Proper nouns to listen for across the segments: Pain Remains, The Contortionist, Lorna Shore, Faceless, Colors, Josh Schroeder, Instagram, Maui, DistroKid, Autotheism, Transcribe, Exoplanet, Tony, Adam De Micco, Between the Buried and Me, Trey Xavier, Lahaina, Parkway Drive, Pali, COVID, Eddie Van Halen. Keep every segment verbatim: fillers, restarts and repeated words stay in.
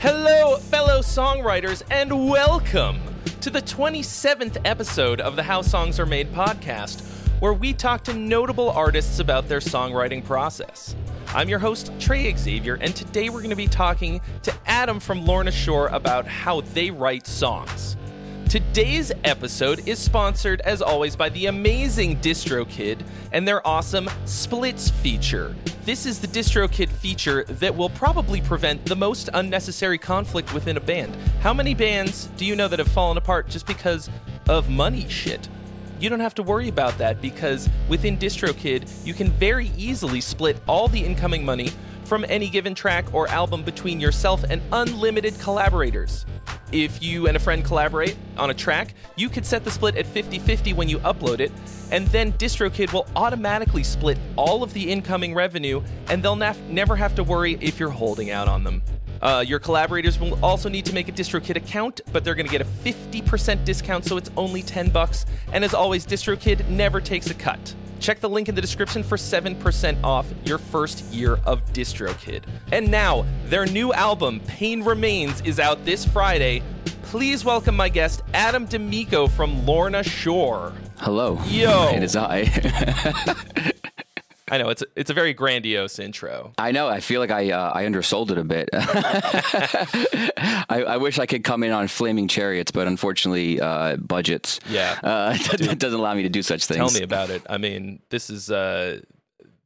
Hello, fellow songwriters, and welcome to the twenty-seventh episode of the How Songs Are Made podcast, where we talk to notable artists about their songwriting process. I'm your host, Trey Xavier, and today we're going to be talking to Adam from Lorna Shore about how they write songs. Today's episode is sponsored, as always, by the amazing DistroKid and their awesome Splits feature. This is the DistroKid feature that will probably prevent the most unnecessary conflict within a band. How many bands do you know that have fallen apart just because of money shit? You don't have to worry about that because within DistroKid, you can very easily split all the incoming money from any given track or album between yourself and unlimited collaborators. If you and a friend collaborate on a track, you could set the split at fifty-fifty when you upload it, and then DistroKid will automatically split all of the incoming revenue, and they'll naf- never have to worry if you're holding out on them. Uh, your collaborators will also need to make a DistroKid account, but they're going to get a fifty percent discount, so it's only ten bucks. And as always, DistroKid never takes a cut. Check the link in the description for seven percent off your first year of DistroKid. And now, their new album, Pain Remains, is out this Friday. Please welcome my guest, Adam De Micco from Lorna Shore. Hello. Yo. It is I. I know, it's a, it's a very grandiose intro. I know, I feel like I uh, I undersold it a bit. I, I wish I could come in on Flaming Chariots, but unfortunately, uh, budgets yeah, uh, it doesn't allow me to do such things. Tell me about it. I mean, this is... Uh,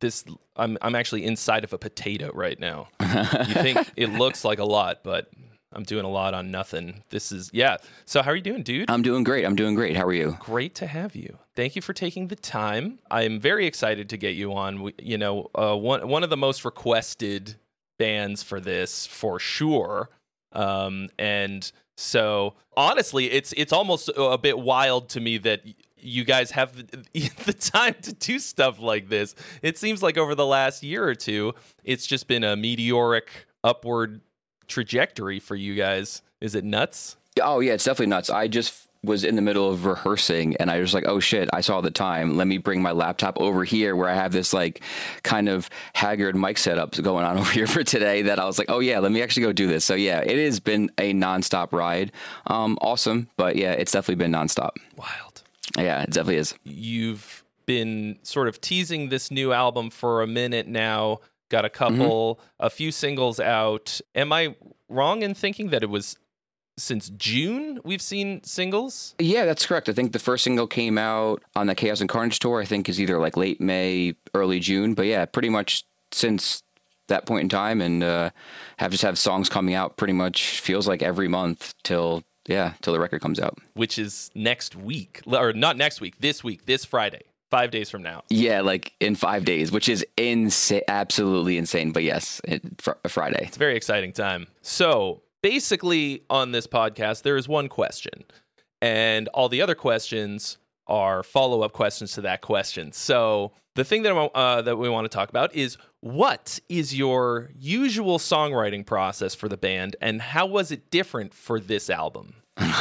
this I'm I'm actually inside of a potato right now. You think it looks like a lot, but... I'm doing a lot on nothing. This is, yeah. So how are you doing, dude? I'm doing great. I'm doing great. How are you? Great to have you. Thank you for taking the time. I'm very excited to get you on. We, you know, uh, one one of the most requested bands for this, for sure. Um, and so, honestly, it's it's almost a bit wild to me that you guys have the, the time to do stuff like this. It seems like over the last year or two, it's just been a meteoric upward trajectory for you guys. Is it nuts? Oh yeah, it's definitely nuts. I just was in the middle of rehearsing and I was like, oh shit, I saw the time. Let me bring my laptop over here where I have this like kind of haggard mic setup going on over here for today that I was like, oh yeah, let me actually go do this. So yeah, it has been a nonstop ride. Um, awesome. But yeah, it's definitely been nonstop. Wild. Yeah, it definitely is. You've been sort of teasing this new album for a minute now. Got a couple, mm-hmm. a few singles out. Am I wrong in thinking that it was since June we've seen singles? Yeah, that's correct. I think the first single came out on the Chaos and Carnage tour, I think is either like late May, early June. But yeah, pretty much since that point in time and uh, have just have songs coming out pretty much feels like every month till, yeah, till the record comes out. Which is next week, or not next week, this week, this Friday. Five days from now. Yeah, like in five days, which is insane, absolutely insane. But yes, it, fr- Friday. It's a very exciting time. So basically on this podcast, there is one question and all the other questions are follow-up questions to that question. So the thing that, uh, that we want to talk about is what is your usual songwriting process for the band and how was it different for this album?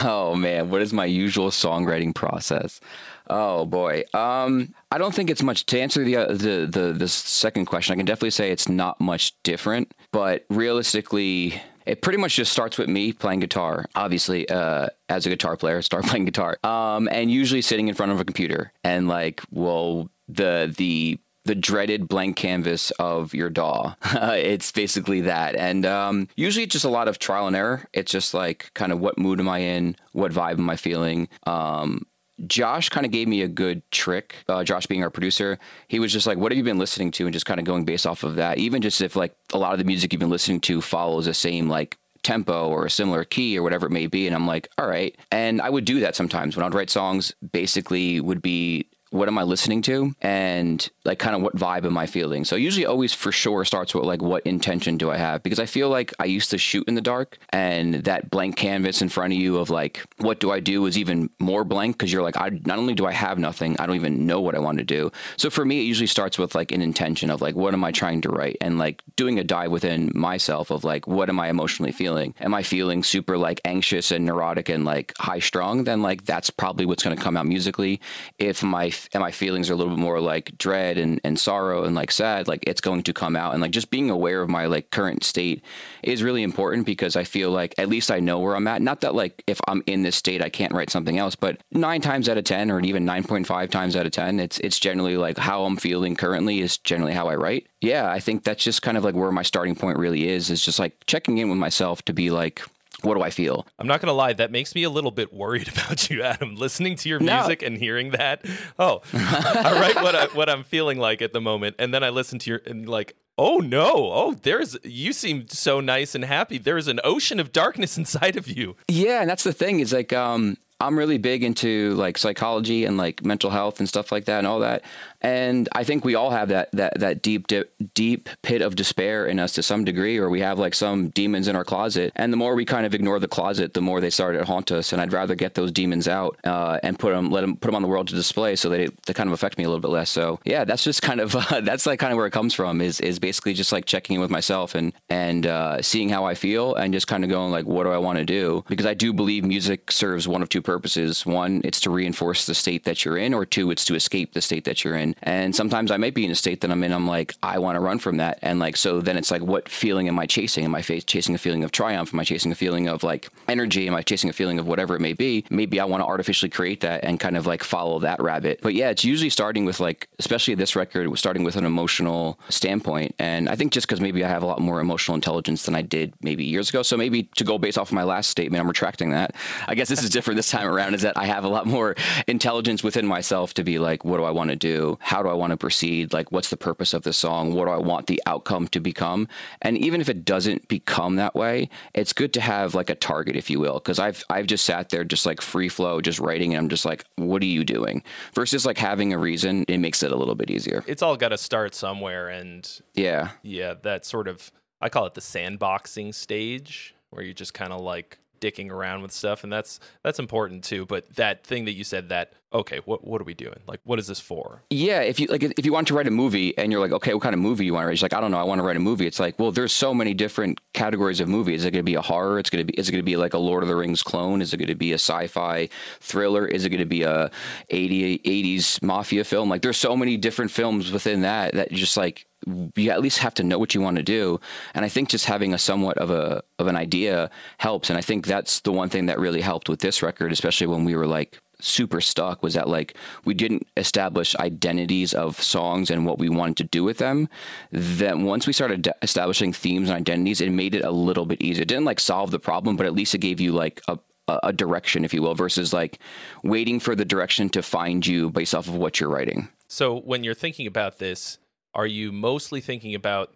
Oh man, what is my usual songwriting process? Oh boy, um, I don't think it's much to answer the, uh, the the the second question. I can definitely say it's not much different, but realistically, it pretty much just starts with me playing guitar. Obviously, uh, as a guitar player, start playing guitar, um, and usually sitting in front of a computer and like, well, the the. the dreaded blank canvas of your D A W. It's basically that. And um, usually it's just a lot of trial and error. It's just like kind of what mood am I in? What vibe am I feeling? Um, Josh kind of gave me a good trick. Uh, Josh being our producer, he was just like, what have you been listening to? And just kind of going based off of that. Even just if like a lot of the music you've been listening to follows the same like tempo or a similar key or whatever it may be. And I'm like, all right. And I would do that sometimes when I'd write songs, basically would be, what am I listening to? And like kind of what vibe am I feeling? So usually always for sure starts with like, what intention do I have? Because I feel like I used to shoot in the dark and that blank canvas in front of you of like, what do I do is even more blank. Cause you're like, I not only do I have nothing, I don't even know what I want to do. So for me, it usually starts with like an intention of like, what am I trying to write? And like doing a dive within myself of like, what am I emotionally feeling? Am I feeling super like anxious and neurotic and like high strung? Then like, that's probably what's going to come out musically. If my and my feelings are a little bit more like dread and, and sorrow and like sad, like it's going to come out. And like just being aware of my like current state is really important, because I feel like at least I know where I'm at. Not that like if I'm in this state, I can't write something else, but nine times out of ten, or even nine point five times out of ten, it's it's generally like how I'm feeling currently is generally how I write. Yeah, I think that's just kind of like where my starting point really is, is just like checking in with myself to be like, what do I feel? I'm not going to lie. That makes me a little bit worried about you, Adam, listening to your music no. and hearing that. Oh, I write what, I, what I'm feeling like at the moment. And then I listen to your and like, oh, no. Oh, there's you seem so nice and happy. There is an ocean of darkness inside of you. Yeah. And that's the thing is like um, I'm really big into like psychology and like mental health and stuff like that and all that. And I think we all have that that that deep, dip, deep pit of despair in us to some degree, or we have like some demons in our closet. And the more we kind of ignore the closet, the more they start to haunt us. And I'd rather get those demons out uh, and put them, let them put them on the world to display, so that it, they kind of affect me a little bit less. So yeah, that's just kind of uh, that's like kind of where it comes from. Is is basically just like checking in with myself and and uh, seeing how I feel, and just kind of going like, what do I want to do? Because I do believe music serves one of two purposes: one, it's to reinforce the state that you're in, or two, it's to escape the state that you're in. And sometimes I might be in a state that I'm in, I'm like, I want to run from that. And like, so then it's like, what feeling am I chasing? Am I fa- chasing a feeling of triumph? Am I chasing a feeling of like energy? Am I chasing a feeling of whatever it may be? Maybe I want to artificially create that and kind of like follow that rabbit. But yeah, it's usually starting with like, especially this record, was starting with an emotional standpoint. And I think just because maybe I have a lot more emotional intelligence than I did maybe years ago. So maybe to go based off of my last statement, I'm retracting that. I guess this is different this time around, is that I have a lot more intelligence within myself to be like, what do I want to do? How do I want to proceed? Like, what's the purpose of the song? What do I want the outcome to become? And even if it doesn't become that way, it's good to have like a target, if you will, because I've I've just sat there just like free flow, just writing, and I'm just like, what are you doing? Versus like having a reason, it makes it a little bit easier. It's all got to start somewhere. And yeah, yeah, that sort of, I call it the sandboxing stage, where you're just kind of like dicking around with stuff, and that's that's important too. But that thing that you said, that okay, what what are we doing? Like, what is this for? Yeah, if you like, if you want to write a movie, and you're like, okay, what kind of movie you want to write? It's like, I don't know, I want to write a movie. It's like, well, there's so many different categories of movies. Is it going to be a horror? It's going to be, is it going to be like a Lord of the Rings clone? Is it going to be a sci-fi thriller? Is it going to be a eighties mafia film? Like, there's so many different films within that that just like, you at least have to know what you want to do. And I think just having a somewhat of a of an idea helps. And I think that's the one thing that really helped with this record, especially when we were like super stuck, was that like we didn't establish identities of songs and what we wanted to do with them. Then once we started de- establishing themes and identities, it made it a little bit easier. It didn't like solve the problem, but at least it gave you like a a direction, if you will, versus like waiting for the direction to find you based off of what you're writing. So when you're thinking about this, are you mostly thinking about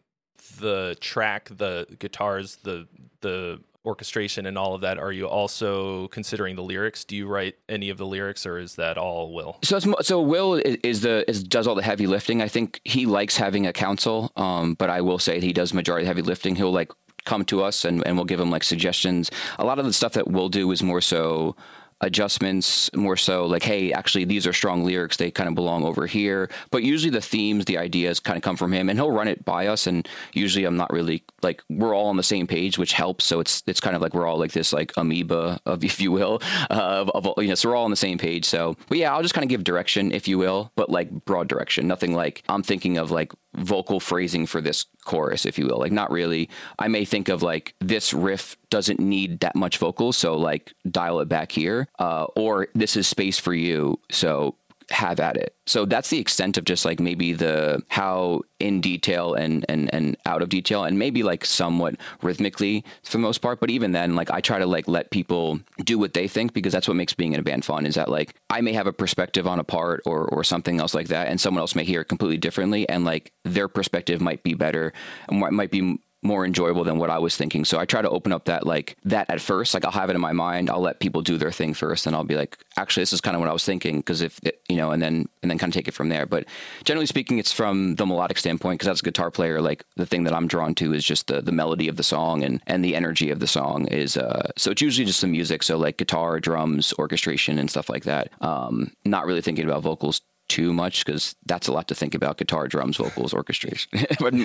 the track, the guitars, the the orchestration and all of that? Are you also considering the lyrics? Do you write any of the lyrics, or is that all Will? So it's, so Will is, is the is does all the heavy lifting. I think he likes having a counsel, um, but I will say he does majority of heavy lifting. He'll like come to us and, and we'll give him like suggestions. A lot of the stuff that Will do is more so adjustments, more so like, hey, actually these are strong lyrics, they kind of belong over here. But usually the themes, the ideas kind of come from him, and he'll run it by us. And usually I'm not really like, we're all on the same page, which helps. So it's it's kind of like we're all like this like amoeba of, if you will, uh, of, of you know, so we're all on the same page. So but yeah, I'll just kind of give direction, if you will, but like broad direction, nothing like I'm thinking of like vocal phrasing for this chorus, if you will, like not really. I may think of like, this riff doesn't need that much vocal, so like dial it back here, uh, or this is space for you, so have at it. So that's the extent of just like maybe the how in detail and and and out of detail, and maybe like somewhat rhythmically for the most part. But even then, like I try to like let people do what they think, because that's what makes being in a band fun, is that like I may have a perspective on a part or or something else like that, and someone else may hear it completely differently, and like their perspective might be better and might be more enjoyable than what I was thinking. So I try to open up that like that at first, like I'll have it in my mind, I'll let people do their thing first, and I'll be like, actually this is kind of what I was thinking, because if it, you know, and then and then kind of take it from there. But generally speaking, it's from the melodic standpoint, because as a guitar player, like the thing that I'm drawn to is just the the melody of the song and and the energy of the song is uh so it's usually just the music, so like guitar, drums, orchestration and stuff like that. Um not really thinking about vocals too much because that's a lot to think about: guitar, drums, vocals, orchestration,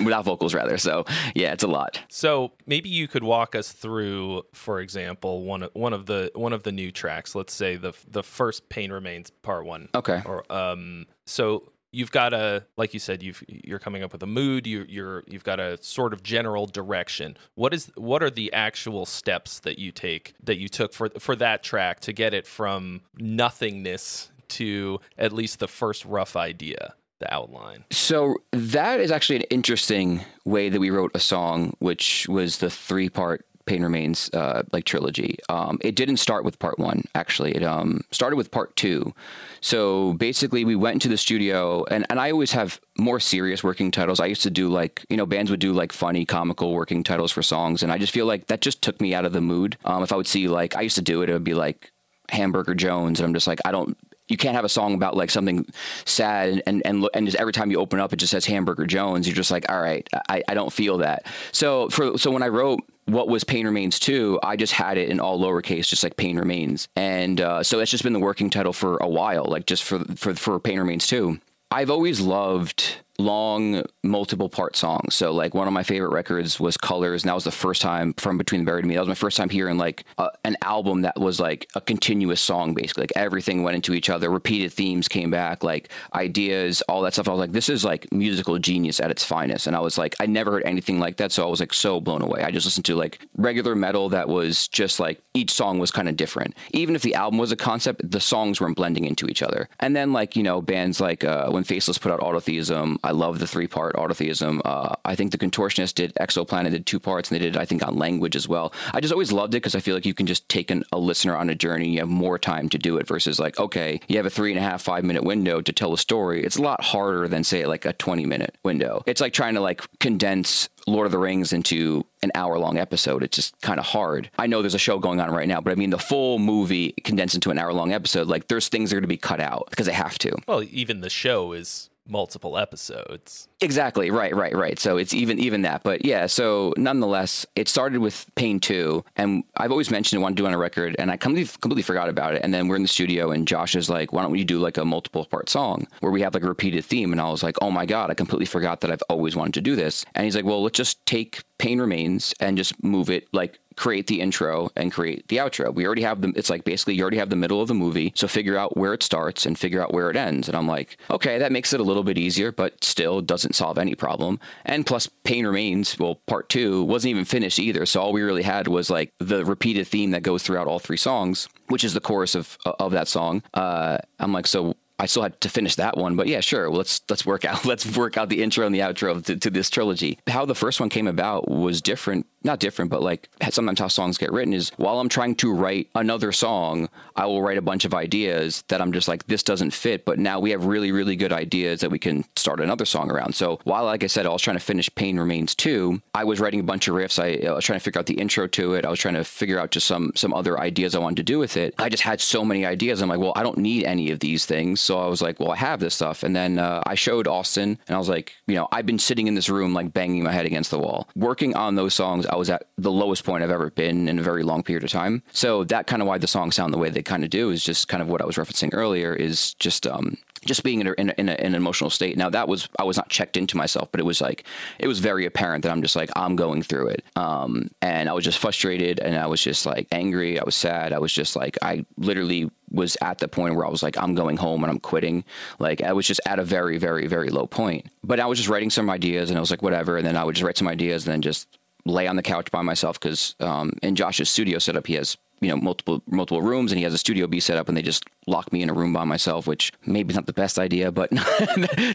without vocals rather. So yeah, it's a lot. So maybe you could walk us through, for example, one of, one of the one of the new tracks. Let's say the the first Pain Remains Part One. Okay. Or um. So you've got a, like you said, you've you're coming up with a mood. You you're you've got a sort of general direction. What is what are the actual steps that you take that you took for for that track to get it from nothingness to at least the first rough idea, the outline? So that is actually an interesting way that we wrote a song, which was the three-part Pain Remains uh, like trilogy. Um, it didn't start with part one, actually. It um, started with part two. So basically we went into the studio, and, and I always have more serious working titles. I used to do like, you know, bands would do like funny, comical working titles for songs, and I just feel like that just took me out of the mood. Um, if I would see like, I used to do it, it would be like Hamburger Jones, and I'm just like, I don't, you can't have a song about like something sad and, and, and just every time you open up, it just says Hamburger Jones. You're just like, all right, I, I don't feel that. So for, so when I wrote what was Pain Remains two, I just had it in all lowercase, just like Pain Remains. And, uh, so it's just been the working title for a while, like just for, for, for Pain Remains two. I've always loved long multiple part songs. So like one of my favorite records was Colors, and that was the first time from Between the Buried and Me. That was my first time hearing like a, an album that was like a continuous song, basically. Like everything went into each other, repeated themes came back, like ideas, all that stuff. I was like, this is like musical genius at its finest. And I was like, I never heard anything like that. So I was like so blown away. I just listened to like regular metal that was just like each song was kind of different. Even if the album was a concept, the songs weren't blending into each other. And then like, you know, bands like uh, when Faceless put out Autotheism, I love the three-part Autotheism. Uh, I think The Contortionist did, Exoplanet did two parts, and they did, I think, on language as well. I just always loved it because I feel like you can just take an, a listener on a journey. You have more time to do it versus like, okay, you have a three and a half, five-minute window to tell a story. It's a lot harder than, say, like a twenty-minute window. It's like trying to like condense Lord of the Rings into an hour-long episode. It's just kind of hard. I know there's a show going on right now, but I mean, the full movie condensed into an hour-long episode, like there's things that are going to be cut out because they have to. Well, even the show is multiple episodes. Exactly. Right, right, right. So it's even even that. But yeah, so nonetheless, it started with Pain two. And I've always mentioned I want to do on a record, and I completely, completely forgot about it. And then we're in the studio and Josh is like, why don't we do like a multiple part song where we have like a repeated theme? And I was like, oh my God, I completely forgot that I've always wanted to do this. And he's like, well, let's just take Pain Remains and just move it, like create the intro and create the outro. We already have them. It's like basically you already have the middle of the movie. So figure out where it starts and figure out where it ends. And I'm like, okay, that makes it a little bit easier, but still doesn't solve any problem. And plus Pain Remains, well, part two wasn't even finished either. So all we really had was like the repeated theme that goes throughout all three songs, which is the chorus of, of that song. Uh, I'm like, so I still had to finish that one, but yeah, sure. Well, let's let's work out let's work out the intro and the outro to, to this trilogy. How the first one came about was different, not different, but like sometimes how songs get written is while I'm trying to write another song, I will write a bunch of ideas that I'm just like, this doesn't fit. But now we have really, really good ideas that we can start another song around. So while, like I said, I was trying to finish Pain Remains two, I was writing a bunch of riffs. I, I was trying to figure out the intro to it. I was trying to figure out just some some other ideas I wanted to do with it. I just had so many ideas. I'm like, well, I don't need any of these things. So So I was like, well, I have this stuff. And then uh, I showed Austin and I was like, you know, I've been sitting in this room, like banging my head against the wall, working on those songs. I was at the lowest point I've ever been in a very long period of time. So that kind of why the songs sound the way they kind of do is just kind of what I was referencing earlier is just um, just being in, a, in, a, in, a, in an emotional state. Now that was, I was not checked into myself, but it was like, it was very apparent that I'm just like, I'm going through it. Um, and I was just frustrated and I was just like angry. I was sad. I was just like, I literally was at the point where I was like, I'm going home and I'm quitting. Like I was just at a very, very, very low point, but I was just writing some ideas and I was like, whatever. And then I would just write some ideas and then just lay on the couch by myself. Cause, um, in Josh's studio setup, he has, you know, multiple, multiple rooms and he has a studio B set up and they just lock me in a room by myself, which maybe is not the best idea, but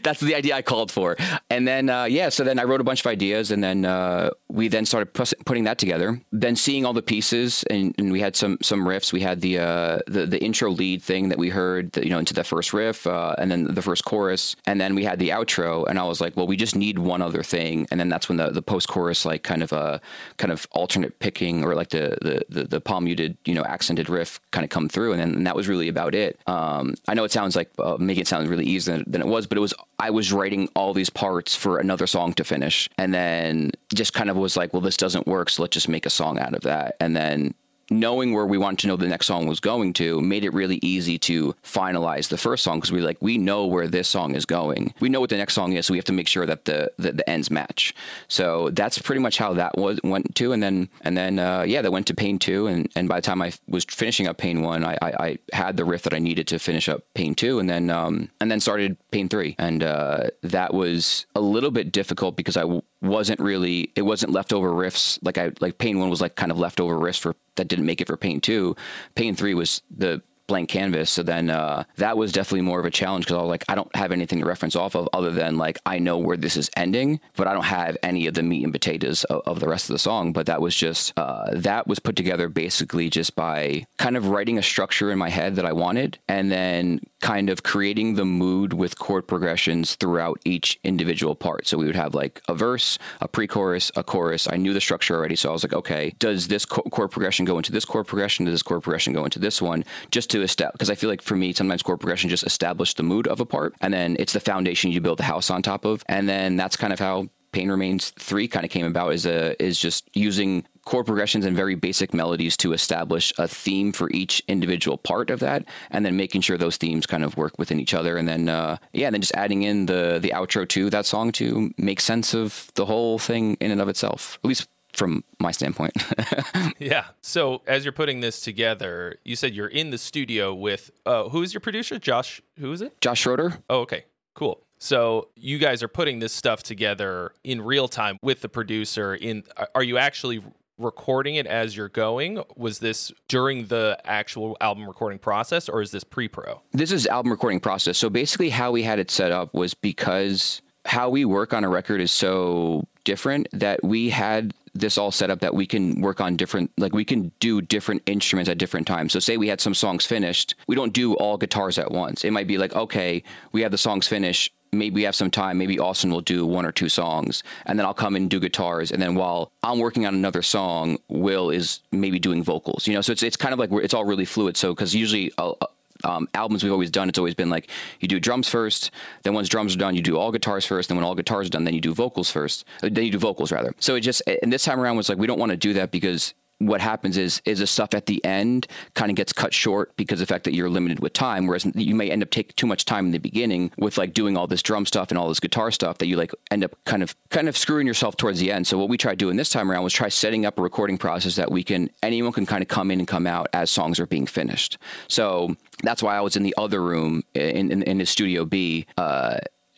that's the idea I called for. And then, uh, yeah, so then I wrote a bunch of ideas and then, uh, we then started pus- putting that together, then seeing all the pieces and, and we had some, some riffs. We had the, uh, the, the intro lead thing that we heard, that, you know, into that first riff, uh, and then the first chorus, and then we had the outro and I was like, well, we just need one other thing. And then that's when the, the post chorus, like kind of a kind of alternate picking or like the, the, the, the palm muted, you know, accented riff kind of come through. And then and that was really about it. It. Um, I know it sounds like uh, making it sound really easier than, than it was, but it was, I was writing all these parts for another song to finish and then just kind of was like, well, this doesn't work. So let's just make a song out of that. And then knowing where we wanted to know the next song was going to made it really easy to finalize the first song, because we were like, we know where this song is going. We know what the next song is, so we have to make sure that the the, the ends match. So that's pretty much how that was went to. And then and then uh, yeah, that went to Pain two. And, and by the time I was finishing up Pain one, I, I I had the riff that I needed to finish up Pain two, and then um and then started Pain three. And uh, that was a little bit difficult because I w- wasn't really it wasn't leftover riffs like I like Pain one was like kind of leftover riffs for that didn't make it for Pain two. Pain three was the blank canvas. So then uh, that was definitely more of a challenge, because I was like, I don't have anything to reference off of other than like, I know where this is ending, but I don't have any of the meat and potatoes of, of the rest of the song. But that was just, uh, that was put together basically just by kind of writing a structure in my head that I wanted, and then kind of creating the mood with chord progressions throughout each individual part. So we would have like a verse, a pre-chorus, a chorus. I knew the structure already. So I was like, okay, does this chord progression go into this chord progression? Does this chord progression go into this one? Just to establish, because I feel like for me, sometimes chord progression just establishes the mood of a part, and then it's the foundation you build the house on top of. And then that's kind of how Pain Remains three kind of came about, is a is just using chord progressions and very basic melodies to establish a theme for each individual part of that, and then making sure those themes kind of work within each other. And then uh yeah and then just adding in the the outro to that song to make sense of the whole thing in and of itself, at least from my standpoint. Yeah. So as you're putting this together, you said you're in the studio with, uh, who is your producer? Josh, who is it? Josh Schroeder. Oh, okay. Cool. So you guys are putting this stuff together in real time with the producer. In, are you actually recording it as you're going? Was this during the actual album recording process, or is this pre-pro? This is album recording process. So basically how we had it set up was, because how we work on a record is so different, that we had this all set up that we can work on different, like we can do different instruments at different times. So say we had some songs finished, we don't do all guitars at once. It might be like, okay, we have the songs finished, maybe we have some time, maybe Austin will do one or two songs, and then I'll come and do guitars. And then while I'm working on another song, Will is maybe doing vocals, you know? So it's, it's kind of like, it's all really fluid. So, cause usually I'll, Um, albums we've always done, it's always been like, you do drums first, then once drums are done, you do all guitars first, then when all guitars are done, then you do vocals first, then you do vocals rather. So it just, and this time around was like, we don't want to do that, because what happens is, is the stuff at the end kind of gets cut short because of the fact that you're limited with time. Whereas you may end up taking too much time in the beginning with like doing all this drum stuff and all this guitar stuff, that you like end up kind of, kind of screwing yourself towards the end. So what we tried doing this time around was try setting up a recording process that we can, anyone can kind of come in and come out as songs are being finished. So that's why I was in the other room in, in, in his Studio B, uh,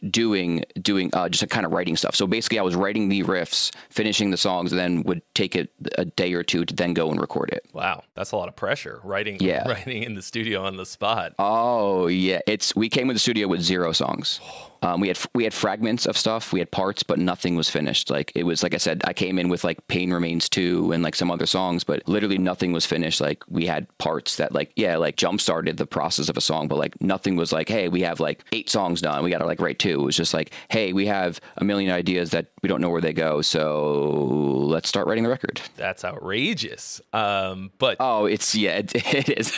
doing doing uh just a kind of writing stuff. So basically I was writing the riffs, finishing the songs, and then would take it a day or two to then go and record it. Wow, that's a lot of pressure, writing yeah. writing in the studio on the spot. Oh yeah, it's we came to the studio with zero songs. Um, we had we had fragments of stuff, we had parts, but nothing was finished. Like it was, like I said, I came in with like Pain Remains two and like some other songs, but literally nothing was finished. Like we had parts that like, yeah, like jump started the process of a song, but like nothing was like, hey, we have like eight songs done, we got to like write two. It was just like, hey, we have a million ideas that we don't know where they go, so let's start writing the record. That's outrageous. Um, but oh, it's yeah, it, it is.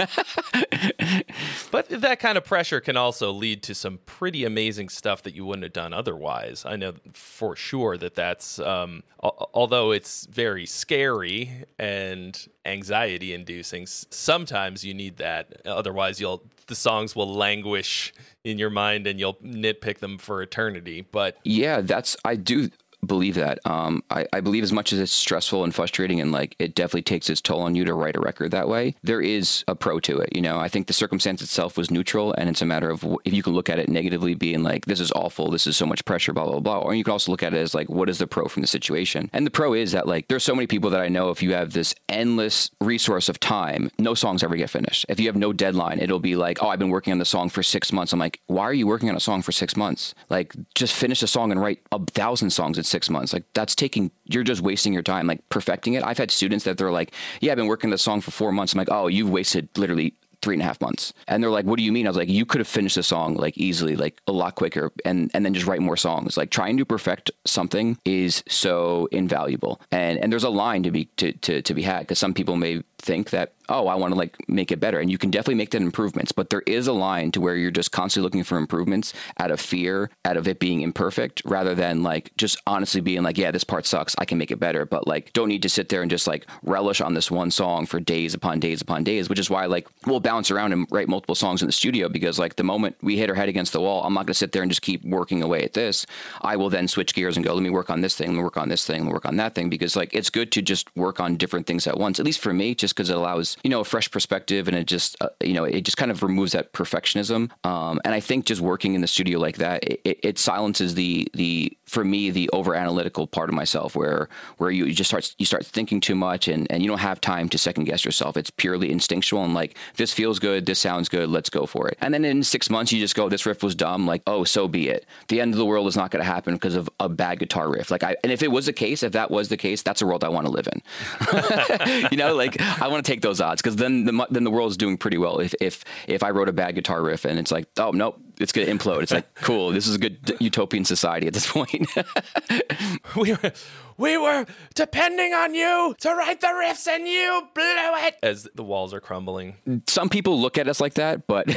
But that kind of pressure can also lead to some pretty amazing stuff that you wouldn't have done otherwise. I know for sure that that's, um, al- although it's very scary and anxiety inducing, sometimes you need that. Otherwise, you'll the songs will languish in your mind and you'll nitpick them for eternity. But yeah, that's, I do believe that. Um, I, I believe as much as it's stressful and frustrating and like it definitely takes its toll on you to write a record that way, there is a pro to it. You know, I think the circumstance itself was neutral, and it's a matter of if you can look at it negatively being like, this is awful, this is so much pressure, blah, blah, blah. Or you can also look at it as like, what is the pro from the situation? And the pro is that like, there's so many people that I know, if you have this endless resource of time, no songs ever get finished. If you have no deadline, it'll be like, oh, I've been working on the song for six months. I'm like, why are you working on a song for six months? Like just finish a song and write a thousand songs. It's six months. Like that's taking, you're just wasting your time, like perfecting it. I've had students that they're like, yeah, I've been working the song for four months. I'm like, oh, you've wasted literally three and a half months. And they're like, what do you mean? I was like, you could have finished the song like easily, like a lot quicker, and, and then just write more songs. Like trying to perfect something is so invaluable. And, and there's a line to be, to, to, to be had, because some people may think that, oh, I want to like make it better. And you can definitely make that improvements, but there is a line to where you're just constantly looking for improvements out of fear, out of it being imperfect, rather than like just honestly being like, yeah, this part sucks, I can make it better. But like, don't need to sit there and just like relish on this one song for days upon days upon days, which is why like we'll bounce around and write multiple songs in the studio, because like the moment we hit our head against the wall, I'm not going to sit there and just keep working away at this. I will then switch gears and go, let me work on this thing, let me work on this thing, let me work on that thing, because like it's good to just work on different things at once, at least for me, just because it allows, you know, a fresh perspective, and it just, uh, you know, it just kind of removes that perfectionism. Um, and I think just working in the studio like that, it, it silences the, the, for me, the over analytical part of myself where, where you, you just start, you start thinking too much, and, and you don't have time to second guess yourself. It's purely instinctual and like, this feels good, this sounds good, let's go for it. And then in six months, you just go, this riff was dumb. Like, oh, so be it. The end of the world is not going to happen because of a bad guitar riff. Like I, and if it was the case, if that was the case, that's a world I want to live in, you know, like I want to take those odds, because then the, then the world's doing pretty well. If, if, if I wrote a bad guitar riff and it's like, oh, nope, it's going to implode. It's like, cool, this is a good utopian society at this point. we were, we were depending on you to write the riffs and you blew it. As the walls are crumbling. Some people look at us like that, but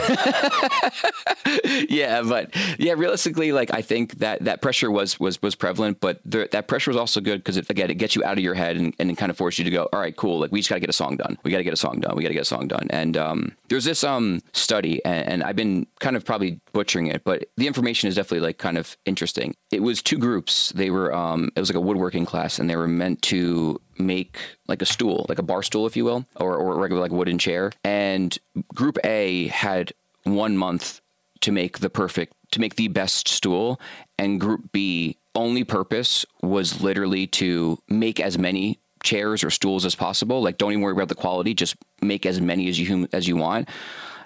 yeah, but yeah, realistically, like I think that that pressure was, was, was prevalent, but there, that pressure was also good because it, again, it gets you out of your head and, and it kind of forces you to go, all right, cool. Like we just got to get a song done. We got to get a song done. We got to get a song done. And um, there's this um study and, and I've been kind of probably butchering it, but the information is definitely like kind of interesting. It was two groups. They were, um, it was like a woodworking class, and they were meant to make like a stool, like a bar stool, if you will, or, or a regular like wooden chair. And group A had one month to make the perfect, to make the best stool. And group B only purpose was literally to make as many chairs or stools as possible. Like, don't even worry about the quality, just make as many as you, as you want.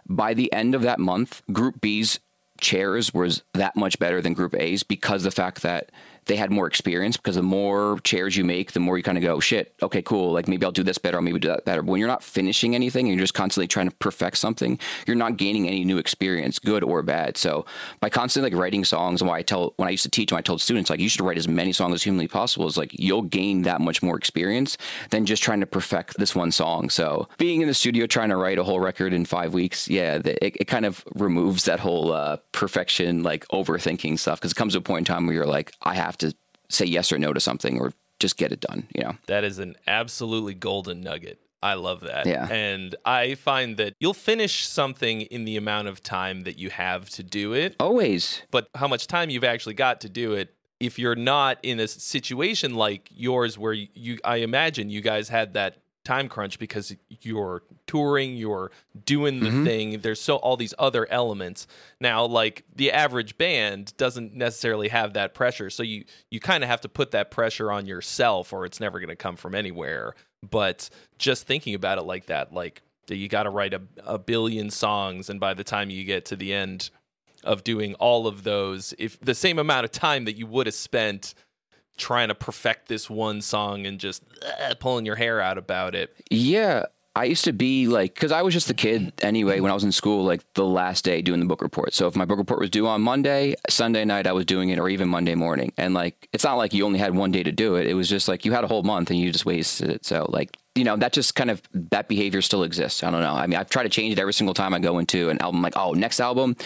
By the end of that month, group B's chairs was that much better than group A's, because the fact that they had more experience, because the more chairs you make, the more you kind of go, shit, okay, cool. Like maybe I'll do this better, or maybe do that better. But when you're not finishing anything and you're just constantly trying to perfect something, you're not gaining any new experience, good or bad. So by constantly like writing songs, and why I tell, when I used to teach, when I told students, like you should write as many songs as humanly possible, is like you'll gain that much more experience than just trying to perfect this one song. So being in the studio trying to write a whole record in five weeks, yeah, the, it, it kind of removes that whole uh, perfection, like overthinking stuff, because it comes to a point in time where you're like, I have to say yes or no to something, or just get it done, you know? That is an absolutely golden nugget. I love that. Yeah. And I find that you'll finish something in the amount of time that you have to do it. Always. But how much time you've actually got to do it, if you're not in a situation like yours where you, I imagine you guys had that time crunch because you're touring, you're doing the mm-hmm. thing. There's so all these other elements. Now, like the average band doesn't necessarily have that pressure. So you, you kind of have to put that pressure on yourself, or it's never going to come from anywhere. But just thinking about it like that, like you got to write a, a billion songs. And by the time you get to the end of doing all of those, if the same amount of time that you would have spent trying to perfect this one song and just uh, pulling your hair out about it. Yeah. I used to be like, because I was just the kid anyway when I was in school, like the last day doing the book report. So if my book report was due on Monday, Sunday night I was doing it, or even Monday morning. And like, it's not like you only had one day to do it. It was just like you had a whole month and you just wasted it. So like, you know, that just kind of, that behavior still exists. I don't know. I mean, I've tried to change it every single time I go into an album, like, oh, next album,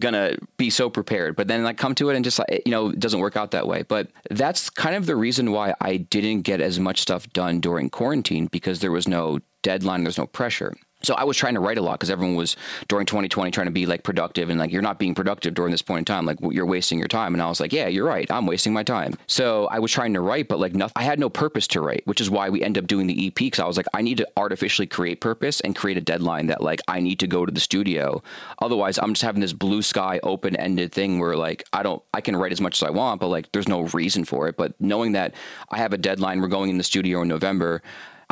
gonna be so prepared, but then I like, come to it and just like, you know, it doesn't work out that way. But that's kind of the reason why I didn't get as much stuff done during quarantine, because there was no deadline, there's no pressure. So I was trying to write a lot because everyone was during twenty twenty trying to be like productive, and like, you're not being productive during this point in time. Like you're wasting your time. And I was like, yeah, you're right, I'm wasting my time. So I was trying to write, but like nothing, I had no purpose to write, which is why we end up doing the E P. Because I was like, I need to artificially create purpose and create a deadline that like, I need to go to the studio. Otherwise I'm just having this blue sky open ended thing where like, I don't, I can write as much as I want, but like, there's no reason for it. But knowing that I have a deadline, we're going in the studio in November,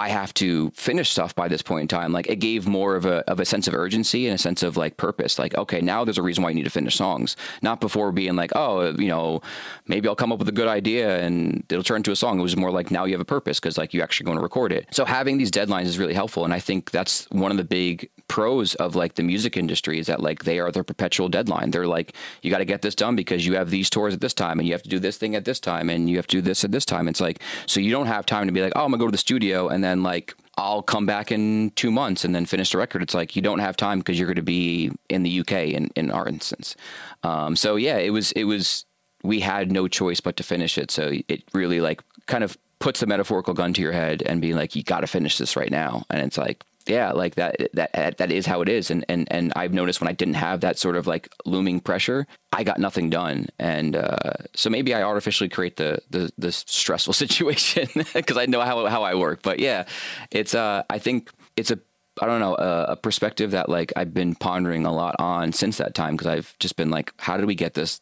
I have to finish stuff by this point in time. Like it gave more of a of a sense of urgency and a sense of like purpose. Like, okay, now there's a reason why you need to finish songs. Not before being like, oh, you know, maybe I'll come up with a good idea and it'll turn into a song. It was more like now you have a purpose because like you're actually going to record it. So having these deadlines is really helpful. And I think that's one of the big pros of like the music industry is that like they are their perpetual deadline. They're like, you got to get this done because you have these tours at this time and you have to do this thing at this time and you have to do this at this time. It's like, so you don't have time to be like, oh, I'm gonna go to the studio and then and like I'll come back in two months and then finish the record. It's like, you don't have time because you're going to be in the U K in, in our instance. Um, so yeah, it was, it was, we had no choice but to finish it. So it really like kind of puts the metaphorical gun to your head and being like, you got to finish this right now. And it's like, yeah, like that, that, that is how it is. And, and, and I've noticed when I didn't have that sort of like looming pressure, I got nothing done. And, uh, so maybe I artificially create the, the, the stressful situation because I know how, how I work, but yeah, it's, uh, I think it's a, I don't know, a, a perspective that like I've been pondering a lot on since that time. Cause I've just been like, how did we get this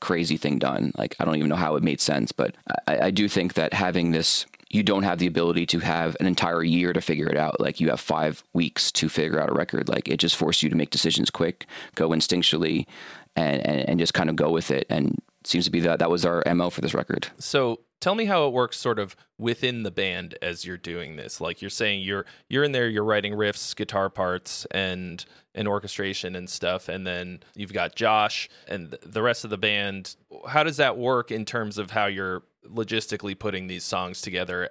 crazy thing done? Like, I don't even know how it made sense, but I, I do think that having this, you don't have the ability to have an entire year to figure it out. Like you have five weeks to figure out a record. Like it just forced you to make decisions quick, go instinctually and, and, and just kind of go with it. And it seems to be that that was our M O for this record. So tell me how it works sort of within the band as you're doing this. Like you're saying you're, you're in there, you're writing riffs, guitar parts and, and orchestration and stuff. And then you've got Josh and the rest of the band. How does that work in terms of how you're logistically putting these songs together